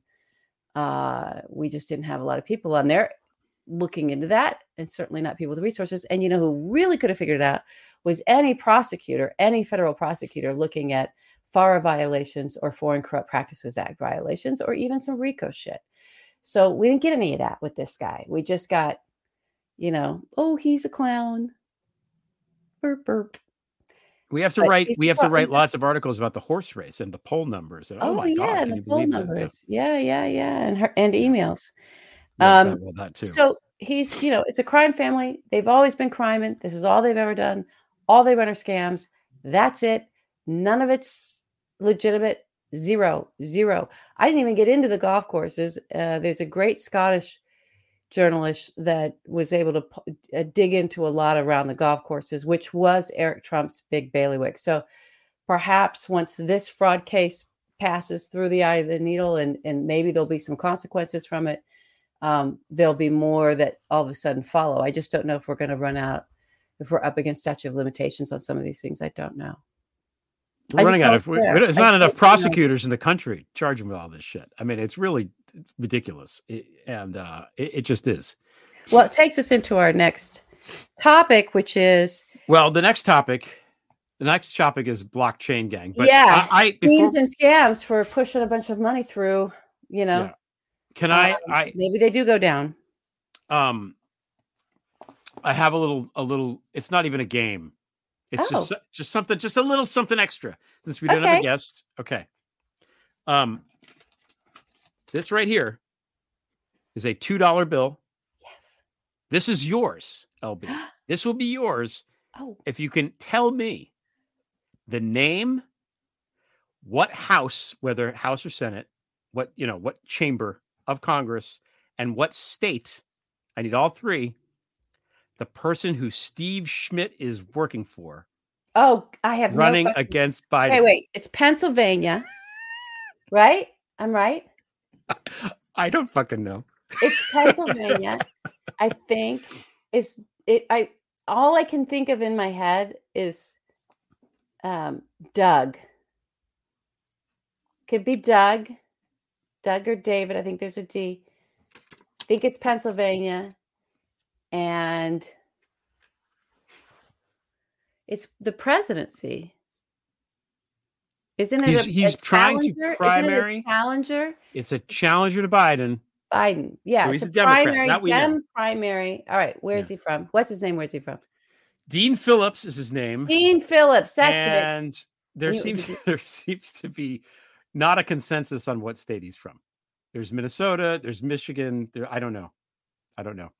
uh, we just didn't have a lot of people on there looking into that, and certainly not people with resources. And you know who really could have figured it out was any prosecutor, any federal prosecutor looking at FARA violations or Foreign Corrupt Practices Act violations, or even some RICO shit. So we didn't get any of that with this guy. We just got, you know, oh, he's a clown. Burp, burp. We have to but write. We have to write lots of articles about the horse race and the poll numbers. And, oh, oh my yeah, God! Can the you poll numbers. Yeah, yeah, yeah, and her, and emails. Yeah, um, that, well, that too. So he's, you know, it's a crime family. They've always been criming. This is all they've ever done. All they run are scams. That's it. None of it's legitimate. Zero, zero. I didn't even get into the golf courses. Uh, there's a great Scottish journalist that was able to p- uh, dig into a lot around the golf courses, which was Eric Trump's big bailiwick. So perhaps once this fraud case passes through the eye of the needle, and, and maybe there'll be some consequences from it, Um, there'll be more that all of a sudden follow. I just don't know if we're going to run out, if we're up against statute of limitations on some of these things. I don't know. We're running out of, there's not enough prosecutors in the country charging with all this shit. I mean, it's really ridiculous. It, and uh, it, it just is. Well, it takes us into our next topic, which is. Well, the next topic, the next topic is blockchain gang. But yeah. I, I, schemes before, and scams for pushing a bunch of money through, you know. Yeah. Can I, um, I? Maybe they do go down. Um, I have a little, a little. It's not even a game. It's oh. just, just something, just a little something extra. Since we okay. don't have a guest, okay. Um, this right here is a two dollar bill. Yes. This is yours, L B. This will be yours oh. if you can tell me the name, what house, whether House or Senate, what you know, what chamber of Congress, and what state, I need all three, the person who Steve Schmidt is working for. Oh, I have running no against Biden. Hey, wait, it's Pennsylvania, right? I'm right. I don't fucking know. It's Pennsylvania. I think is it. I all I can think of in my head is um, Doug. Could be Doug. Doug or David, I think there's a D. I think it's Pennsylvania. And it's the presidency. Isn't it? He's, a, he's a trying to primary. Isn't it a challenger? It's a challenger to Biden. Biden. Yeah. So he's a, a Democrat. Primary, Dem know. primary. All right. Where yeah. is he from? What's his name? Where's he from? Dean Phillips is his name. Dean Phillips, that's and it. And there seems there seems to be not a consensus on what state he's from. There's Minnesota, there's Michigan, there I don't know. I don't know.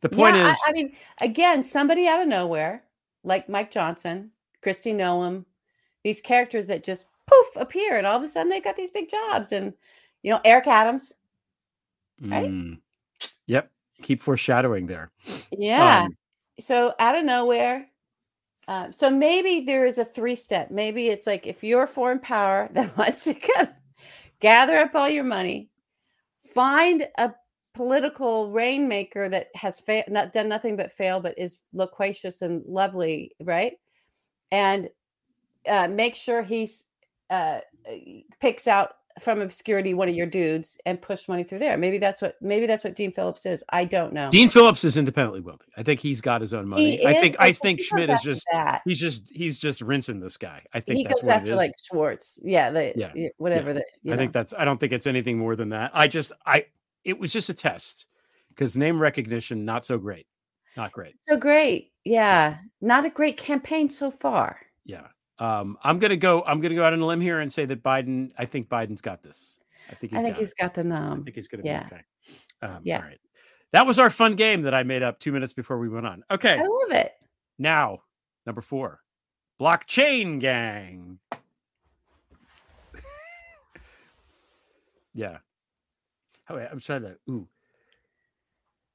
The point yeah, is I, I mean, again, somebody out of nowhere, like Mike Johnson, Kristi Noem, these characters that just poof appear and all of a sudden they've got these big jobs. And you know, Eric Adams. Right? Mm. Yep. Keep foreshadowing there. Yeah. Um, so out of nowhere. Uh, so maybe there is a three-step. Maybe it's like if you're a foreign power that wants to come, gather up all your money, find a political rainmaker that has fa- not done nothing but fail, but is loquacious and lovely, right? And uh, make sure he's uh, picks out from obscurity one of your dudes and push money through there. Maybe that's what maybe that's what Dean Phillips is. I don't know. Dean Phillips is independently wealthy. I think he's got his own money. He I is, think I think Schmidt is just that. he's just he's just rinsing this guy. I think he that's goes what after it is. Like Schwartz. Yeah, the, yeah. whatever yeah. that I know. think that's I don't think it's anything more than that. I just I it was just a test because name recognition not so great. Not great. So great. Yeah. Not a great campaign so far. Yeah. Um, I'm going to go, I'm going to go out on a limb here and say that Biden, I think Biden's got this. I think he's, I think got, he's got the nom. I think he's going to yeah. be okay. Um, yeah. All right. That was our fun game that I made up two minutes before we went on. Okay. I love it. Now, number four, blockchain gang. yeah. Oh, wait, I'm trying to, ooh.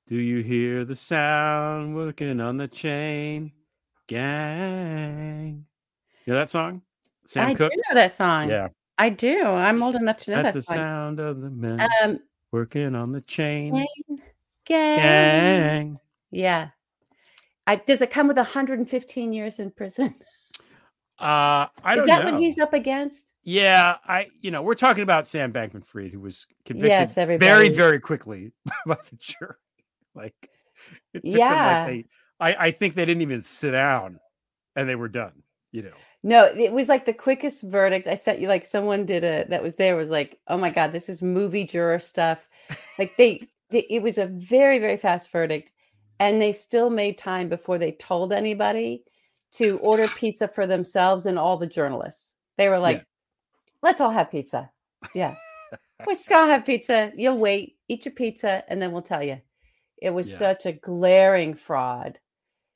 Do you hear the sound working on the chain gang? You know that song? Sam I Cooke? do know that song. Yeah. I do. I'm old enough to know That's that song. That's the sound of the men um, working on the chain. Gang. Gang. Yeah. I, does it come with one hundred fifteen years in prison? Uh, I don't know. Is that know. what he's up against? Yeah. I. You know, we're talking about Sam Bankman-Fried, who was convicted yes, very, very quickly by the jury. Like, it took yeah. them like they, I, I think they didn't even sit down and they were done. You know. No, it was like the quickest verdict. I sent you like someone did a that was there was like, oh my God, this is movie juror stuff. Like they, they it was a very, very fast verdict. And they still made time before they told anybody to order pizza for themselves and all the journalists. They were like, yeah. let's all have pizza. Yeah. We're just gonna have pizza. You'll wait, eat your pizza, and then we'll tell you. It was yeah. such a glaring fraud.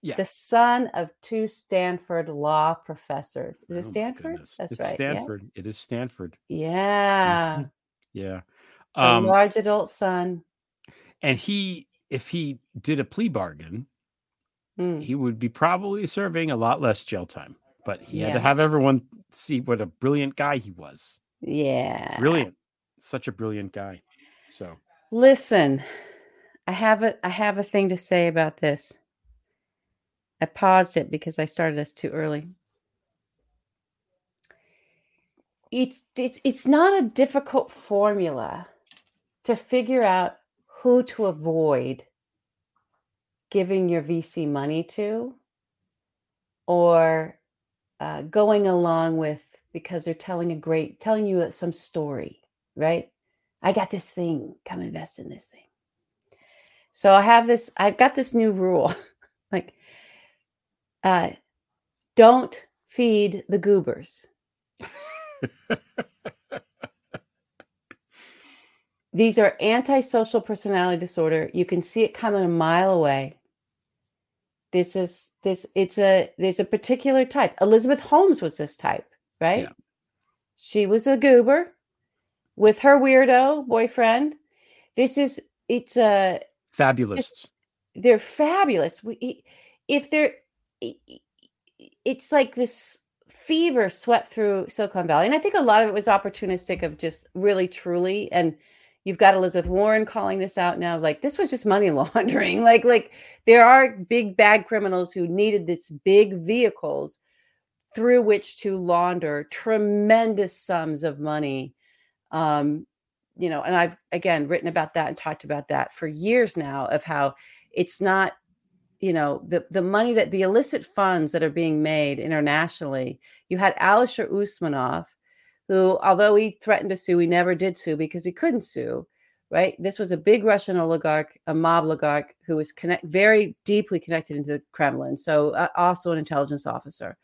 Yeah. The son of two Stanford law professors. Is it Stanford? Oh That's it's right. Stanford. Yeah? It is Stanford. Yeah. Yeah. Um, a large adult son. And he, if he did a plea bargain, mm. he would be probably serving a lot less jail time. But he had yeah. to have everyone see what a brilliant guy he was. Yeah. Brilliant. Such a brilliant guy. So listen, I have a I have a thing to say about this. I paused it because I started us too early. It's it's it's not a difficult formula to figure out who to avoid giving your V C money to or uh, going along with because they're telling a great, telling you some story, right? I got this thing, come invest in this thing. So I have this, I've got this new rule, like, Uh, don't feed the goobers. These are antisocial personality disorder. You can see it coming a mile away. This is this. It's a there's a particular type. Elizabeth Holmes was this type, right? Yeah. She was a goober with her weirdo boyfriend. This is it's a fabulous. It's, they're fabulous. We if they're. It's like this fever swept through Silicon Valley. And I think a lot of it was opportunistic of just really, truly. And you've got Elizabeth Warren calling this out now. Like, this was just money laundering. Like, like there are big bad criminals who needed this big vehicles through which to launder tremendous sums of money. Um, you know, and I've, again, written about that and talked about that for years now of how it's not, you know, the, the money that the illicit funds that are being made internationally. You had Alisher Usmanov, who, although he threatened to sue, he never did sue because he couldn't sue, right? This was a big Russian oligarch, a mob oligarch who was connect, very deeply connected into the Kremlin. So uh, also an intelligence officer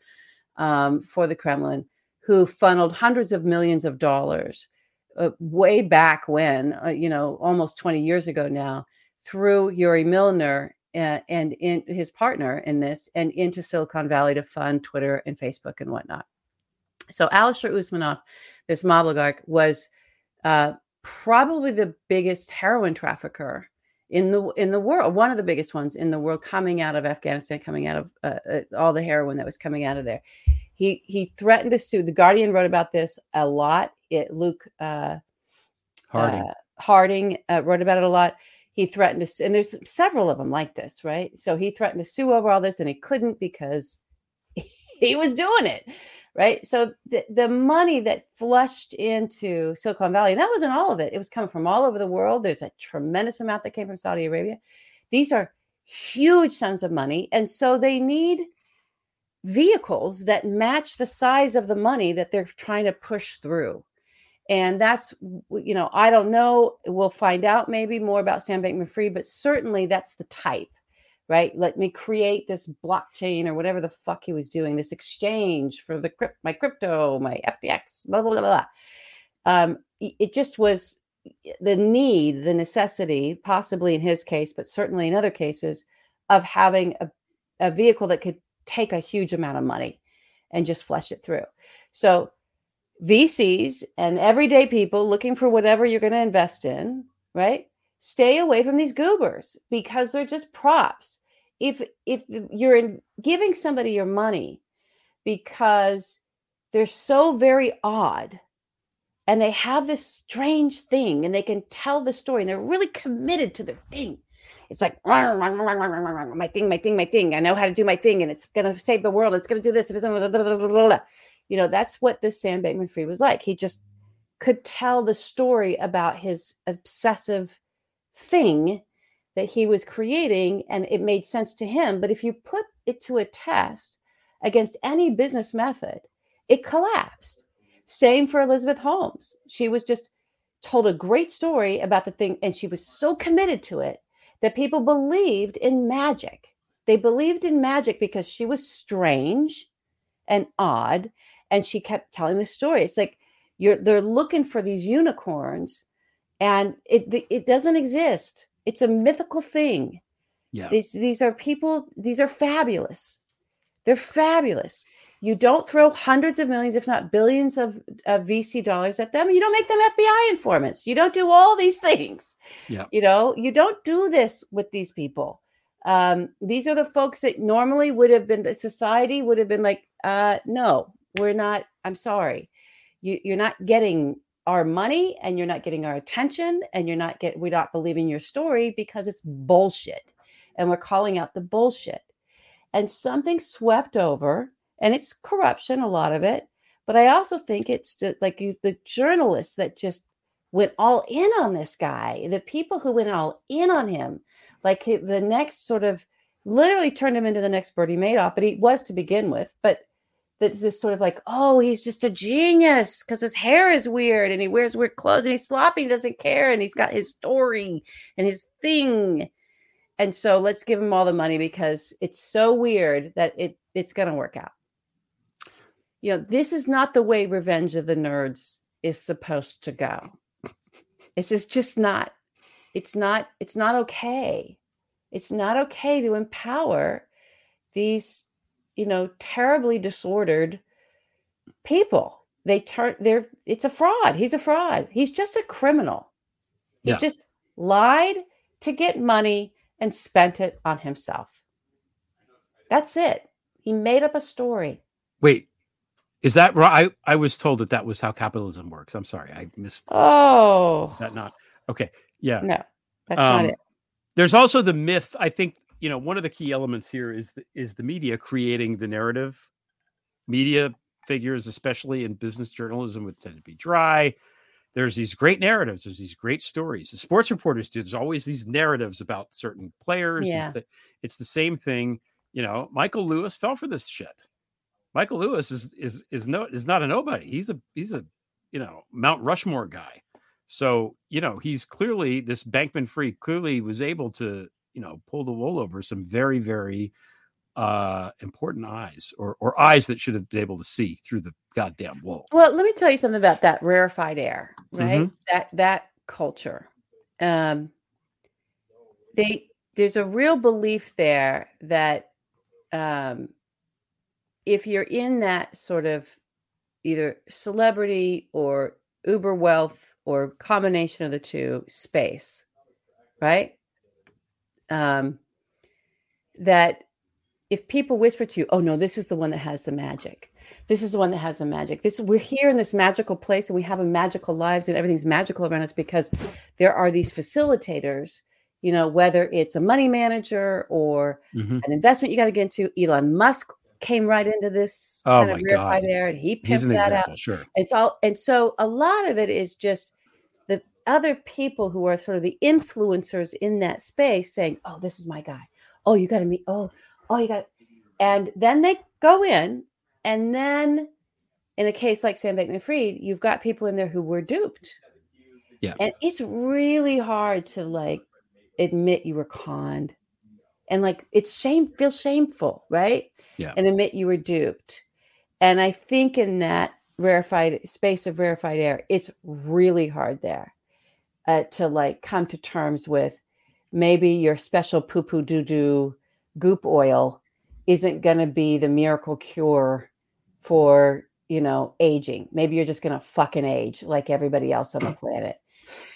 um, for the Kremlin, who funneled hundreds of millions of dollars uh, way back when, uh, you know, almost twenty years ago now, through Yuri Milner and, and in his partner in this, and into Silicon Valley to fund Twitter and Facebook and whatnot. So Alisher Usmanov, this mob oligarch, was uh, probably the biggest heroin trafficker in the in the world, one of the biggest ones in the world, coming out of Afghanistan, coming out of uh, all the heroin that was coming out of there. He he threatened to sue. The Guardian wrote about this a lot. It, Luke uh, Harding, uh, Harding uh, wrote about it a lot. He threatened to sue, and there's several of them like this, right? So he threatened to sue over all this, and he couldn't because he was doing it, right? So the, the money that flushed into Silicon Valley, and that wasn't all of it. It was coming from all over the world. There's a tremendous amount that came from Saudi Arabia. These are huge sums of money. And so they need vehicles that match the size of the money that they're trying to push through. And that's, you know, I don't know. We'll find out maybe more about Sam Bankman-Fried, but certainly that's the type. Right? Let me create this blockchain or whatever the fuck he was doing, this exchange for the my crypto, my F T X, blah, blah, blah, blah. Um, it just was the need, the necessity, possibly in his case, but certainly in other cases, of having a, a vehicle that could take a huge amount of money and just flush it through. So V Cs and everyday people looking for whatever you're going to invest in, right? Stay away from these goobers because they're just props. If if you're in giving somebody your money because they're so very odd and they have this strange thing and they can tell the story and they're really committed to their thing. It's like, my thing, my thing, my thing. I know how to do my thing and it's going to save the world. It's going to do this. And it's blah, blah, blah, blah, blah. You know, that's what this Sam Bankman-Fried was like. He just could tell the story about his obsessive thing that he was creating, and it made sense to him. But if you put it to a test against any business method, it collapsed. Same for Elizabeth Holmes. She was just told a great story about the thing, and she was so committed to it that people believed in magic. They believed in magic because she was strange and odd, and she kept telling the story. It's like you're they're looking for these unicorns. And it it doesn't exist. It's a mythical thing. Yeah. These these are people. These are fabulous. They're fabulous. You don't throw hundreds of millions, if not billions, of, of V C dollars at them. You don't make them F B I informants. You don't do all these things. Yeah. You know, you don't do this with these people. Um, these are the folks that normally would have been, the society would have been like, uh, no, we're not. I'm sorry, you you're not getting our money, and you're not getting our attention, and you're not get we're not believing your story because it's bullshit, and we're calling out the bullshit. And something swept over, and it's corruption, a lot of it, but I also think it's to, like you, the journalists that just went all in on this guy, the people who went all in on him, like the next sort of literally turned him into the next Bernie Madoff, but he was to begin with, but. That's this sort of like, oh, he's just a genius because his hair is weird and he wears weird clothes and he's sloppy and doesn't care and he's got his story and his thing. And so let's give him all the money because it's so weird that it it's going to work out. You know, this is not the way Revenge of the Nerds is supposed to go. This is just not, it's not, it's not okay. It's not okay to empower these you know, terribly disordered people. They turn they're it's a fraud. He's a fraud. He's just a criminal. Yeah. He just lied to get money and spent it on himself. That's it. He made up a story. Wait, is that right? I, I was told that that was how capitalism works. I'm sorry. I missed. Oh, that not. Okay. Yeah. No, that's um, not it. There's also the myth. I think, you know, one of the key elements here is the, is the media creating the narrative. Media figures, especially in business journalism, would tend to be dry. There's these great narratives. There's these great stories. The sports reporters do. There's always these narratives about certain players. Yeah. It's, the, it's the same thing. You know, Michael Lewis fell for this shit. Michael Lewis is is is no is not a nobody. He's a he's a you know Mount Rushmore guy. So, you know, he's clearly, this Bankman-Fried clearly was able to, you know, pull the wool over some very, very uh, important eyes, or or eyes that should have been able to see through the goddamn wool. Well, let me tell you something about that rarefied air, right? Mm-hmm. That that culture. Um, they there's a real belief there that um, if you're in that sort of either celebrity or uber wealth or combination of the two space, right? Um, that if people whisper to you, oh no, this is the one that has the magic. This is the one that has the magic. This we're here in this magical place and we have a magical lives and everything's magical around us because there are these facilitators, you know, whether it's a money manager or mm-hmm. an investment you got to get into. Elon Musk came right into this oh kind of rarefied air and he pimped that example, out. Sure. It's all, and so a lot of it is just the other people who are sort of the influencers in that space saying, oh, this is my guy. Oh, you got to meet. Oh, oh, you got it. And then they go in. And then in a case like Sam Bankman-Fried, you've got people in there who were duped. Yeah. And it's really hard to like admit you were conned. And like it's shame, feel shameful, right? Yeah. And admit you were duped. And I think in that rarefied space of rarefied air, it's really hard there uh, to like come to terms with maybe your special poo-poo doo-doo goop oil isn't going to be the miracle cure for, you know, aging. Maybe you're just going to fucking age like everybody else on the planet.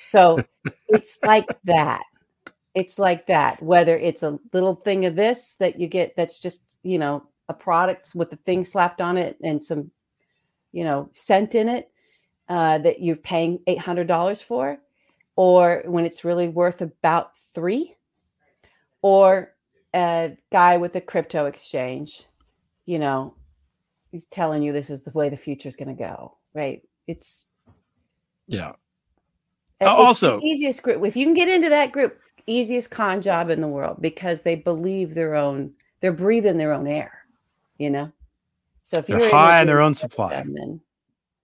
So it's like that. It's like that, whether it's a little thing of this that you get, that's just, you know, a product with a thing slapped on it and some, you know, scent in it uh, that you're paying eight hundred dollars for, or when it's really worth about three, or a guy with a crypto exchange, you know, telling you this is the way the future is going to go, right? It's yeah. It's also the easiest group. If you can get into that group, easiest con job in the world, because they believe their own, they're breathing their own air, you know? So if you're high on their own supply, them, then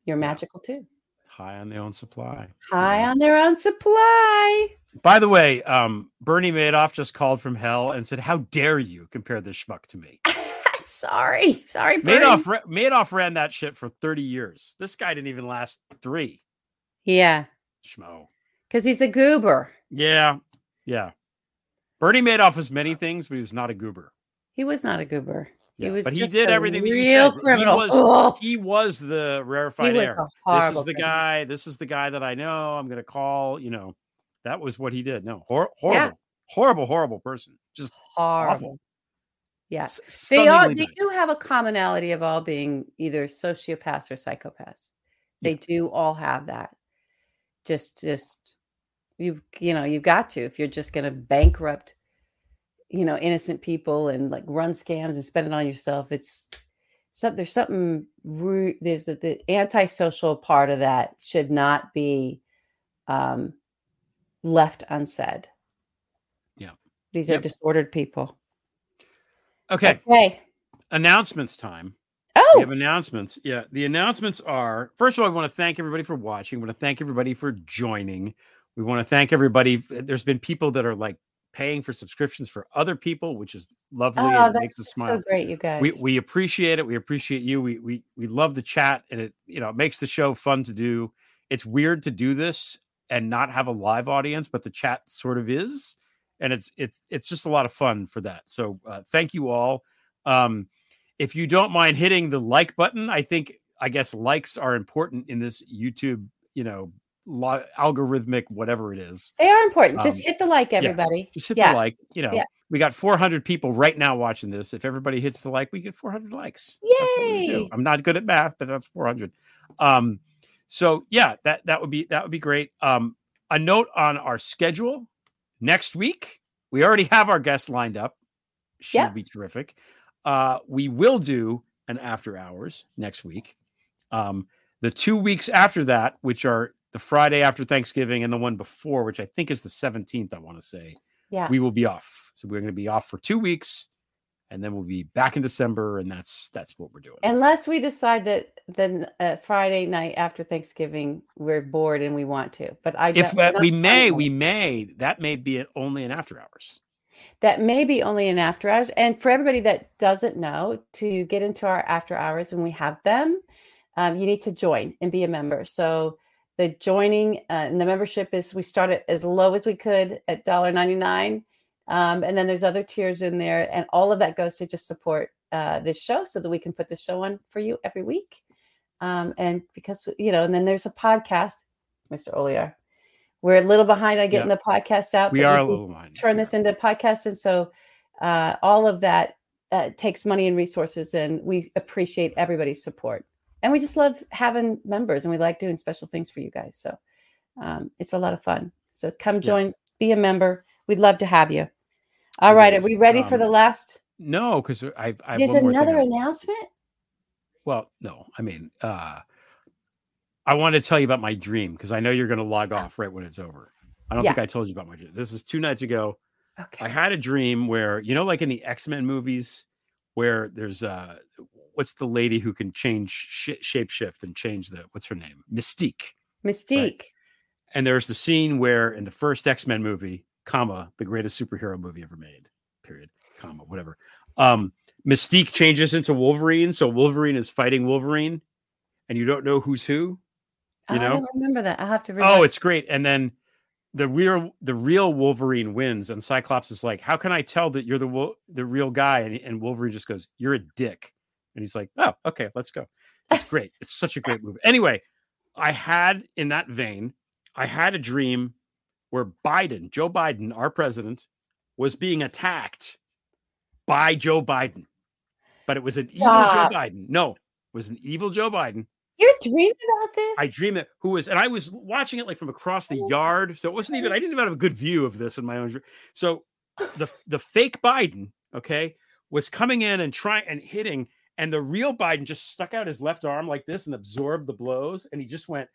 you're magical too. High on their own supply. High yeah. on their own supply. By the way, um, Bernie Madoff just called from hell and said, how dare you compare this schmuck to me? Sorry. Sorry, Bernie. Madoff, Madoff ran that shit for thirty years. This guy didn't even last three. Yeah. Schmo. Because he's a goober. Yeah. Yeah. Bernie Madoff was many things, but he was not a goober. He was not a goober. Yeah, he was but he did everything that you said. Criminal. He was, oh. he was the rarefied air. This is the criminal. guy. This is the guy that I know. I'm going to call, you know. That was what he did. No, hor- horrible, yeah. horrible, horrible person. Just horrible. Awful. Yeah. S- they all they bad. do have a commonality of all being either sociopaths or psychopaths. They yeah. do all have that. Just, just you've, you know, you've got to, if you're just going to bankrupt, you know, innocent people and like run scams and spend it on yourself. It's something, there's something, there's the, the antisocial part of that should not be, um, left unsaid. Yeah. These are yep. disordered people. Okay. Okay. Announcements time. Oh, we have announcements. Yeah. The announcements are, first of all, I want to thank everybody for watching. I want to thank everybody for joining. We want to thank everybody. There's been people that are like paying for subscriptions for other people, which is lovely. Oh, and it makes us smile. So great, you guys. We we appreciate it. We appreciate you. We we we love the chat, and it, you know, it makes the show fun to do. It's weird to do this and not have a live audience, but the chat sort of is. And it's, it's, it's just a lot of fun for that. So uh, thank you all. Um, if you don't mind hitting the like button, I think, I guess likes are important in this YouTube, you know, lo- algorithmic, whatever it is. They are important. Um, just hit the like, everybody. Yeah, just hit yeah. the like, you know, yeah. we got four hundred people right now watching this. If everybody hits the like, we get four hundred likes. Yay! I'm not good at math, but that's four hundred. Um, So yeah, that, that would be, that would be great. Um, a note on our schedule next week. We already have our guests lined up. She'll yeah. be terrific. Uh, we will do an after hours next week. Um, the two weeks after that, which are the Friday after Thanksgiving and the one before, which I think is the seventeenth, I want to say, yeah. we will be off. So we're going to be off for two weeks. and then we'll be back in December, and that's that's what we're doing. Unless we decide that then uh, Friday night after Thanksgiving we're bored and we want to. But I if uh, we may, we may that may be only in after hours. That may be only in after hours. And for everybody that doesn't know, to get into our after hours when we have them, um, you need to join and be a member. So the joining uh, and the membership is we start at as low as we could at one dollar ninety-nine. Um, and then there's other tiers in there. And all of that goes to just support uh, this show so that we can put the show on for you every week. Um, and because, you know, and then there's a podcast, Mister Olear. We're a little behind on getting yep. the podcast out. We are a little behind. Turn this into a podcast. And so uh, all of that uh, takes money and resources, and we appreciate everybody's support. And we just love having members, and we like doing special things for you guys. So um, it's a lot of fun. So come join, yeah. be a member. We'd love to have you. All it right. Is, are we ready um, for the last? No, because I, I have There's one more another thing. announcement? Well, no. I mean, uh, I want to tell you about my dream because I know you're going to log off right when it's over. I don't yeah. think I told you about my dream. This is two nights ago. Okay. I had a dream where, you know, like in the X-Men movies where there's uh, what's the lady who can change sh- shape shift and change the, what's her name? Mystique. Mystique. Right? And there's the scene where in the first X-Men movie, comma, the greatest superhero movie ever made, period, comma, whatever. Um, Mystique changes into Wolverine. So Wolverine is fighting Wolverine and you don't know who's who. You know? I don't remember that. I'll have to remember. Oh, it's great. And then the real the real Wolverine wins, and Cyclops is like, "How can I tell that you're the wo- the real guy?" And, and Wolverine just goes, "You're a dick." And he's like, "Oh, okay, let's go." It's great. It's such a great movie. Anyway, I had in that vein, I had a dream where Biden, Joe Biden, our president, was being attacked by Joe Biden. But it was an Stop. evil Joe Biden. No, it was an evil Joe Biden. You're dreaming about this? I dream it. Who is, and I was watching it like from across the yard. So it wasn't even, I didn't even have a good view of this in my own dream. So the the fake Biden, okay, was coming in and trying and hitting. And the real Biden just stuck out his left arm like this and absorbed the blows. And he just went,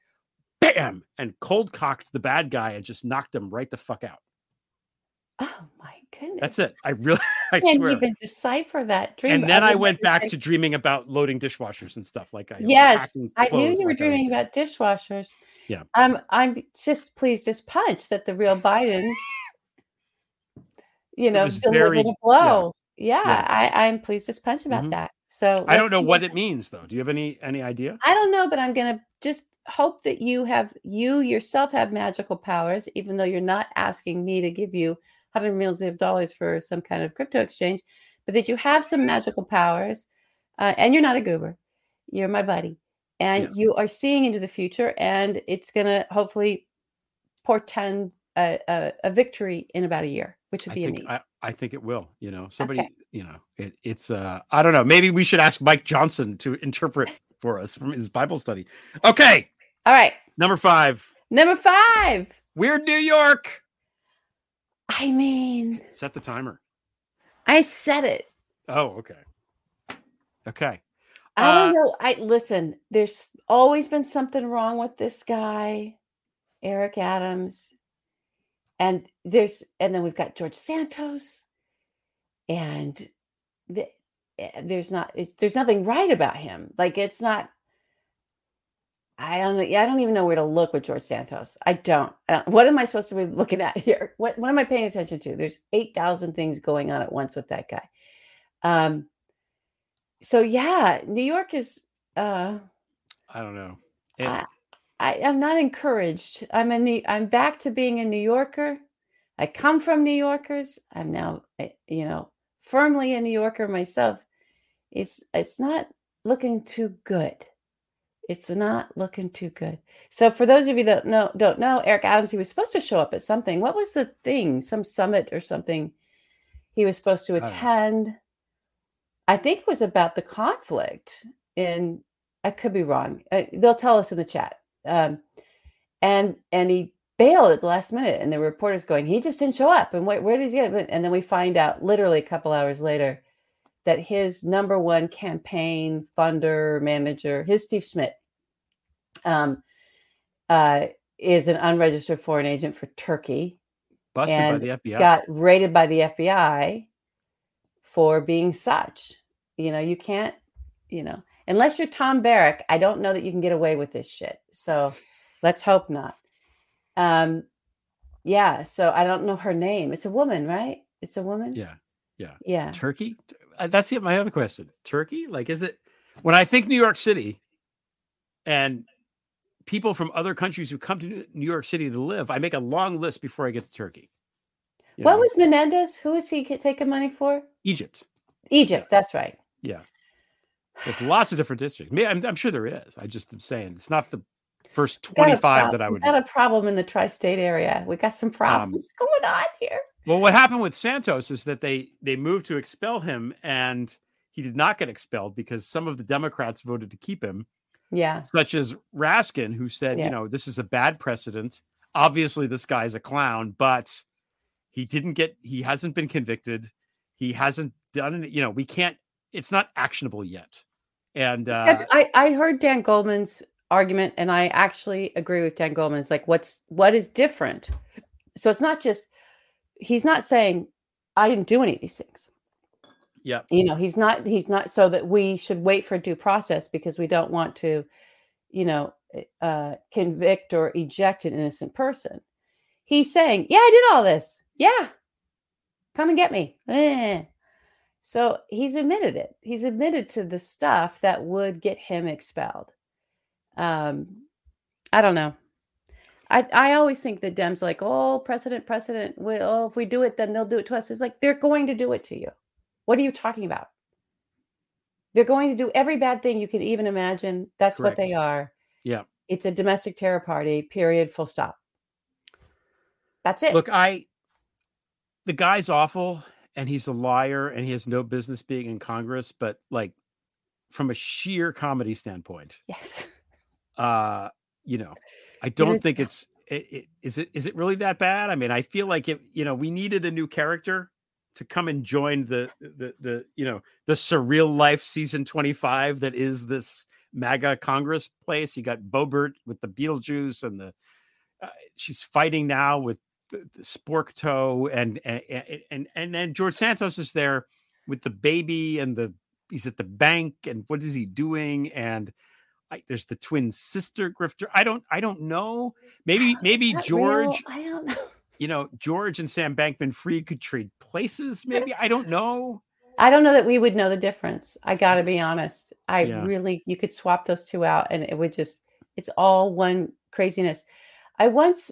bam, and cold cocked the bad guy and just knocked him right the fuck out. Oh my goodness. That's it. I really, I can't swear. even decipher that dream. And then I, I went back like... to dreaming about loading dishwashers and stuff like I. Yes, I knew you were like dreaming about dishwashers. Yeah. Um, I'm just please just punch that the real Biden, you know, delivered a blow. Yeah, yeah, yeah. I, I'm pleased just punch about mm-hmm. that. So I don't know what that. it means though. Do you have any any idea? I don't know, but I'm gonna just hope that you have you yourself have magical powers, even though you're not asking me to give you one hundred million dollars for some kind of crypto exchange, but that you have some magical powers uh, and you're not a goober. You're my buddy and yeah. you are seeing into the future, and it's going to hopefully portend a, a, a victory in about a year, which would be I think, amazing. I, I think it will, you know, somebody, okay. you know, it, it's, uh, I don't know. Maybe we should ask Mike Johnson to interpret for us from his Bible study. Okay. All right. Number five. Number five. Weird New York. I mean, set the timer. I set it. Oh, okay. Okay. I uh, don't know. I listen, there's always been something wrong with this guy, Eric Adams. And there's, and then we've got George Santos. And the, there's not, it's, there's nothing right about him. Like it's not, I don't I don't even know where to look with George Santos. I don't. I don't what am I supposed to be looking at here? What what am I paying attention to? There's eight thousand things going on at once with that guy. Um. So, yeah, New York is. Uh, I don't know. It, I, I, I'm not encouraged. I'm in the I'm back to being a New Yorker. I come from New Yorkers. I'm now, you know, firmly a New Yorker myself. It's it's not looking too good. It's not looking too good. So for those of you that know, don't know, Eric Adams, he was supposed to show up at something. What was the thing? Some summit or something he was supposed to attend. I, I think it was about the conflict in, I could be wrong. Uh, they'll tell us in the chat. Um, and and he bailed at the last minute. And the reporter's going, he just didn't show up. And wh- where does he go? And then we find out literally a couple hours later that his number one campaign funder manager, his Steve Schmidt, um, uh, is an unregistered foreign agent for Turkey. Busted by the F B I. Got raided by the F B I for being such. You know, you can't, you know, unless you're Tom Barrack, I don't know that you can get away with this shit. So let's hope not. Um, yeah. So I don't know her name. It's a woman, right? It's a woman. Yeah. Yeah. Yeah. Turkey. That's it. My other question. Turkey. Like, is it, when I think New York City and people from other countries who come to New York City to live, I make a long list before I get to Turkey. You what know? Was Menendez? Who was he taking money for? Egypt. Egypt. Yeah. That's right. Yeah. There's lots of different districts. I'm, I'm sure there is. I just am saying it's not the first twenty-five that I would. We got a problem in the tri-state area. We got some problems um, going on here. Well, what happened with Santos is that they they moved to expel him, and he did not get expelled because some of the Democrats voted to keep him. Yeah. Such as Raskin, who said, yeah. you know, this is a bad precedent. Obviously, this guy's a clown, but he didn't get. He hasn't been convicted. He hasn't done it. You know, we can't. It's not actionable yet. And uh, I, I heard Dan Goldman's argument, and I actually agree with Dan Goldman. It's like, what's what is different? So it's not just, he's not saying I didn't do any of these things. Yeah. You know, he's not, he's not so that we should wait for due process because we don't want to, you know, uh, convict or eject an innocent person. He's saying, yeah, I did all this. Yeah. Come and get me. Eh. So he's admitted it. He's admitted to the stuff that would get him expelled. Um, I don't know. I, I always think the Dems like, oh, precedent, precedent. Well, if we do it, then they'll do it to us. It's like, they're going to do it to you. What are you talking about? They're going to do every bad thing you can even imagine. That's correct. What they are. Yeah. It's a domestic terror party, period, full stop. That's it. Look, I, the guy's awful. And he's a liar and he has no business being in Congress, but like from a sheer comedy standpoint. Yes. Uh, you know, I don't it think bad. it's, it, it, is it, is it really that bad? I mean, I feel like it, you know, we needed a new character to come and join the, the, the, you know, the surreal life season twenty-five that is this MAGA Congress place. You got Boebert with the Beetlejuice and the, uh, she's fighting now with, The, the spork toe and, and and and and George Santos is there with the baby and the he's at the bank and what is he doing and I, there's the twin sister grifter. I don't I don't know maybe maybe George real? I don't know. You know, George and Sam Bankman-Fried could trade places maybe. I don't know I don't know that we would know the difference. I gotta be honest. I yeah. really you could swap those two out and it would just it's all one craziness. I once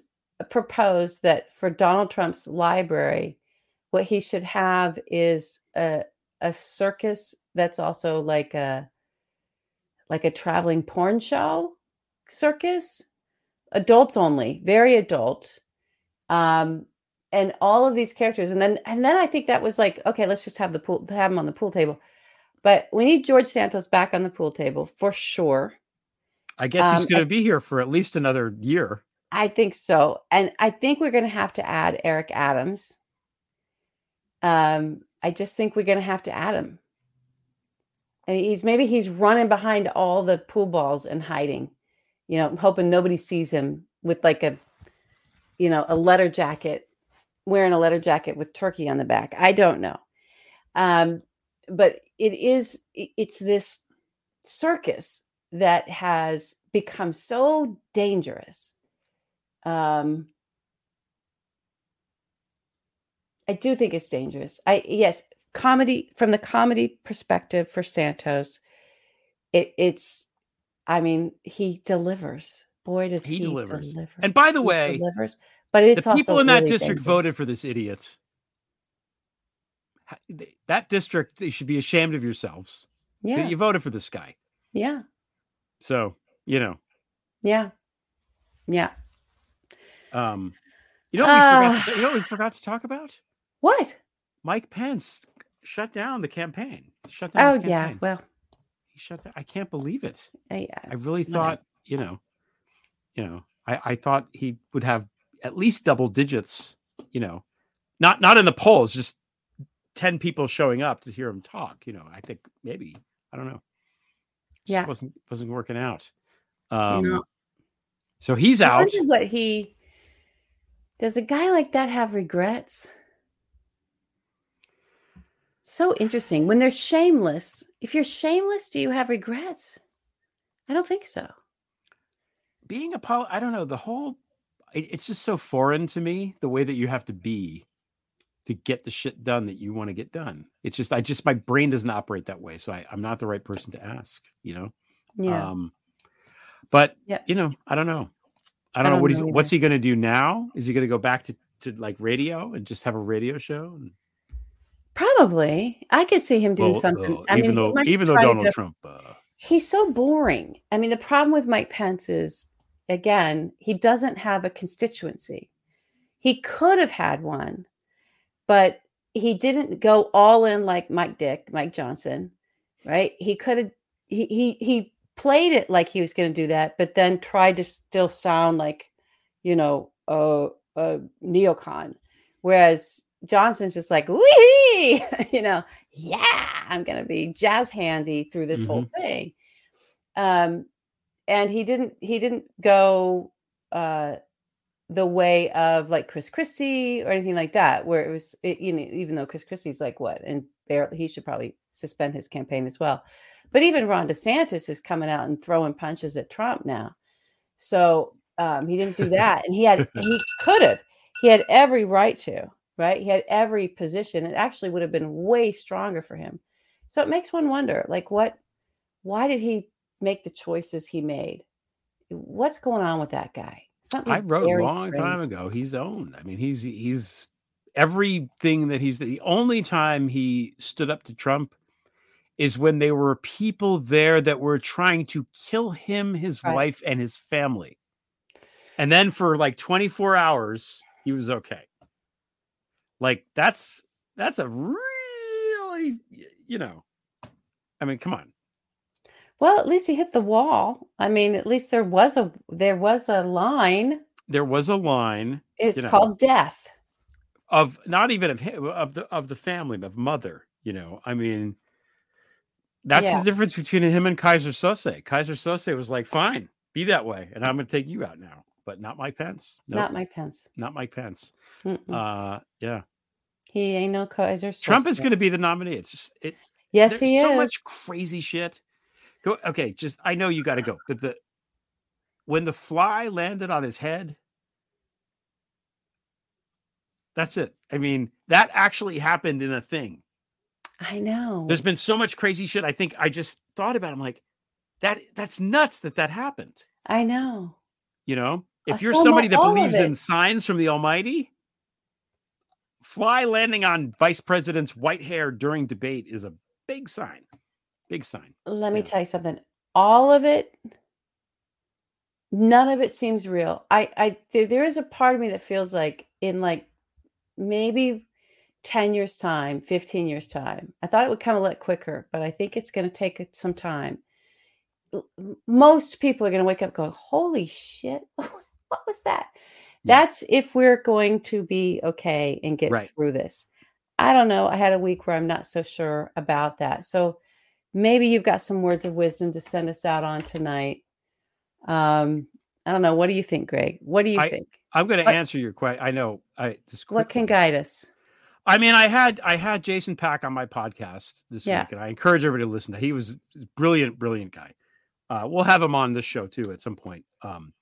proposed that for Donald Trump's library, what he should have is a a circus that's also like a like a traveling porn show circus, adults only, very adult, um, and all of these characters. And then and then I think that was like, okay, let's just have the pool have him on the pool table, but we need George Santos back on the pool table for sure. I guess um, he's going to be here for at least another year. I think so. And I think we're going to have to add Eric Adams. Um, I just think we're going to have to add him. And he's maybe he's running behind all the pool balls and hiding, you know, hoping nobody sees him with like a, you know, a letter jacket, wearing a letter jacket with turkey on the back. I don't know. Um, but it is, it's this circus that has become so dangerous. Um, I do think it's dangerous. I, yes, comedy from the comedy perspective for Santos, it it's, I mean, he delivers. Boy, does he, he delivers. deliver. And by the he way, delivers, but it's the people also in that really district dangerous. Voted for this idiot. That district, you should be ashamed of yourselves. Yeah. You voted for this guy. Yeah. So, you know. Yeah. Yeah. Um, you know, what uh, we forgot to, you know, what we forgot to talk about what Mike Pence shut down the campaign. Shut down. Oh his yeah. Well, he shut down. I can't believe it. Uh, yeah. I really thought, no. you know, you know, I, I thought he would have at least double digits, you know, not, not in the polls, just ten people showing up to hear him talk. You know, I think maybe, I don't know. Just yeah. Wasn't, wasn't working out. Um, no. So he's I out. What he, Does a guy like that have regrets? So interesting. When they're shameless, if you're shameless, do you have regrets? I don't think so. Being a poli- I don't know, the whole, it, it's just so foreign to me, the way that you have to be to get the shit done that you want to get done. It's just, I just, my brain doesn't operate that way. So I, I'm not the right person to ask, you know? Yeah. Um, but, yeah. you know, I don't know. I don't, I don't know what know he's, either. What's he going to do now? Is he going to go back to, to like radio and just have a radio show? And... Probably. I could see him doing well, something. Uh, I even mean, though, even though Donald to... Trump, uh... he's so boring. I mean, the problem with Mike Pence is, again, he doesn't have a constituency. He could have had one, but he didn't go all in like Mike Dick, Mike Johnson, right? He could have, he, he, he played it like he was going to do that, but then tried to still sound like, you know, a, a neocon. Whereas Johnson's just like, wee, you know, yeah, I'm going to be jazz handy through this mm-hmm. whole thing. Um, And he didn't he didn't go uh, the way of like Chris Christie or anything like that, where it was, it, you know, even though Chris Christie's like what? And barely, he should probably suspend his campaign as well. But even Ron DeSantis is coming out and throwing punches at Trump now. So um, he didn't do that. And he had he could have. He had every right to, right? He had every position. It actually would have been way stronger for him. So it makes one wonder, like what, why did he make the choices he made? What's going on with that guy? Something I wrote a long strange. time ago. He's owned. I mean, he's he's everything that he's. The only time he stood up to Trump is when there were people there that were trying to kill him, his right. wife, and his family. And then for like twenty-four hours, he was okay. Like that's that's a really, you know, I mean, come on. Well, at least he hit the wall. I mean, at least there was a there was a line. There was a line. It's you know, called death. Of not even of him, of the of the family, of mother. You know, I mean, that's yeah. the difference between him and Kaiser Sose. Kaiser Sose was like, "Fine, be that way, and I'm going to take you out now, but not Mike Pence. Nope. Not Mike Pence. Not Mike Pence. Uh, yeah, he ain't no Kaiser Sose. Trump is going to be the nominee. It's just it. Yes, he is. There's so much crazy shit. Go, okay, just I know you got to go. But the when the fly landed on his head, that's it. I mean, that actually happened in a thing. I know. There's been so much crazy shit. I think I just thought about it. I'm like, that that's nuts that that happened. I know. You know, if you're so somebody that believes in signs from the Almighty, fly landing on Vice President's white hair during debate is a big sign. Big sign. Let me yeah. tell you something. All of it, none of it seems real. I, I, there, there is a part of me that feels like in like maybe ten years time, fifteen years time. I thought it would come a little quicker, but I think it's going to take some time. Most people are going to wake up going, "Holy shit, what was that?" Yeah. That's if we're going to be okay and get right. through this. I don't know. I had a week where I'm not so sure about that. So. Maybe you've got some words of wisdom to send us out on tonight. Um, I don't know. What do you think, Greg? What do you I, think? I'm going to answer your question. I know. I just quickly. What can guide us? I mean, I had I had Jason Pack on my podcast this yeah. week, and I encourage everybody to listen to. He was a brilliant, brilliant guy. Uh, we'll have him on this show too at some point. Um,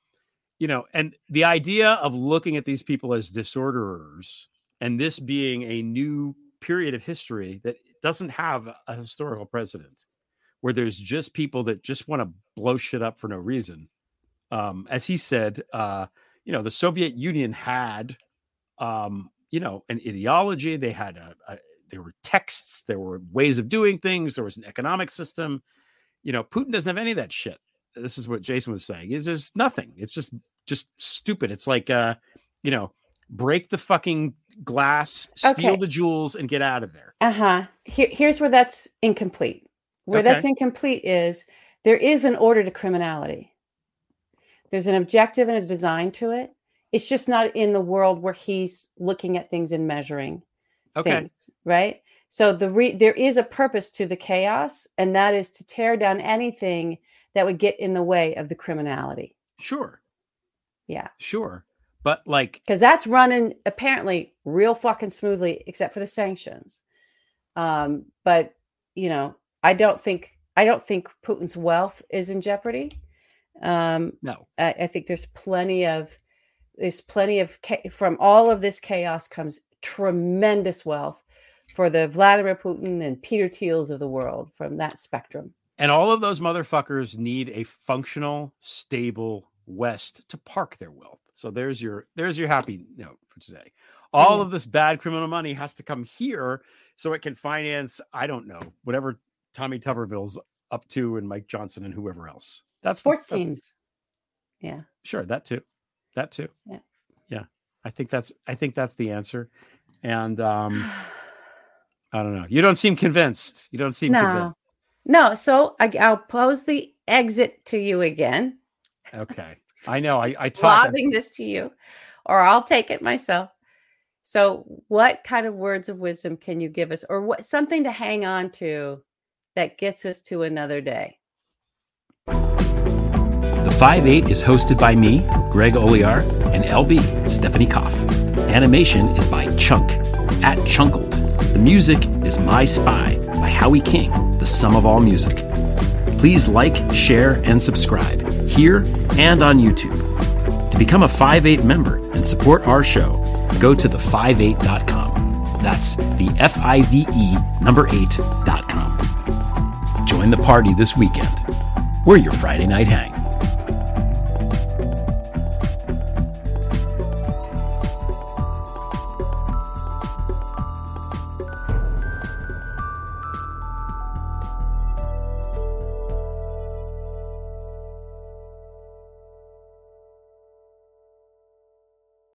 you know, and the idea of looking at these people as disorderers, and this being a new period of history that doesn't have a historical precedent, where there's just people that just want to blow shit up for no reason. Um, as he said, uh, you know, the Soviet Union had, um, you know, an ideology. They had a, a, there were texts, there were ways of doing things. There was an economic system. You know, Putin doesn't have any of that shit. This is what Jason was saying. Is there's nothing. It's just, just stupid. It's like, uh, you know, break the fucking glass, steal okay. the jewels, and get out of there. Uh-huh. Here, here's where that's incomplete. Where okay. that's incomplete is there is an order to criminality. There's an objective and a design to it. It's just not in the world where he's looking at things and measuring okay. things, right? So the re- there is a purpose to the chaos, and that is to tear down anything that would get in the way of the criminality. Sure. Yeah. Sure. But like, because that's running apparently real fucking smoothly, except for the sanctions. Um, but, you know, I don't think I don't think Putin's wealth is in jeopardy. Um, no, I, I think there's plenty of there's plenty of from all of this chaos comes tremendous wealth for the Vladimir Putin and Peter Thiels of the world from that spectrum. And all of those motherfuckers need a functional, stable West to park their wealth. So there's your there's your happy note for today. All mm-hmm. of this bad criminal money has to come here so it can finance, I don't know, whatever Tommy Tuberville's up to and Mike Johnson and whoever else. That's sports teams. Yeah. Sure. That too. That too. Yeah. Yeah. I think that's I think that's the answer. And um, I don't know. You don't seem convinced. You don't seem no. convinced. No, so I, I'll pose the exit to you again. Okay. I know. I, I talk. Lobbing this to you, or I'll take it myself. So what kind of words of wisdom can you give us, or what something to hang on to that gets us to another day? The five eight is hosted by me, Greg Olear, and L B, Stephanie Koff. Animation is by Chunk, at Chunkled. The music is My Spy by Howie King, the sum of all music. Please like, share, and subscribe here and on YouTube. To become a five eight member and support our show, go to the five eight dot com. That's the F I V E number eight dot com. Join the party this weekend. We're your Friday night hang.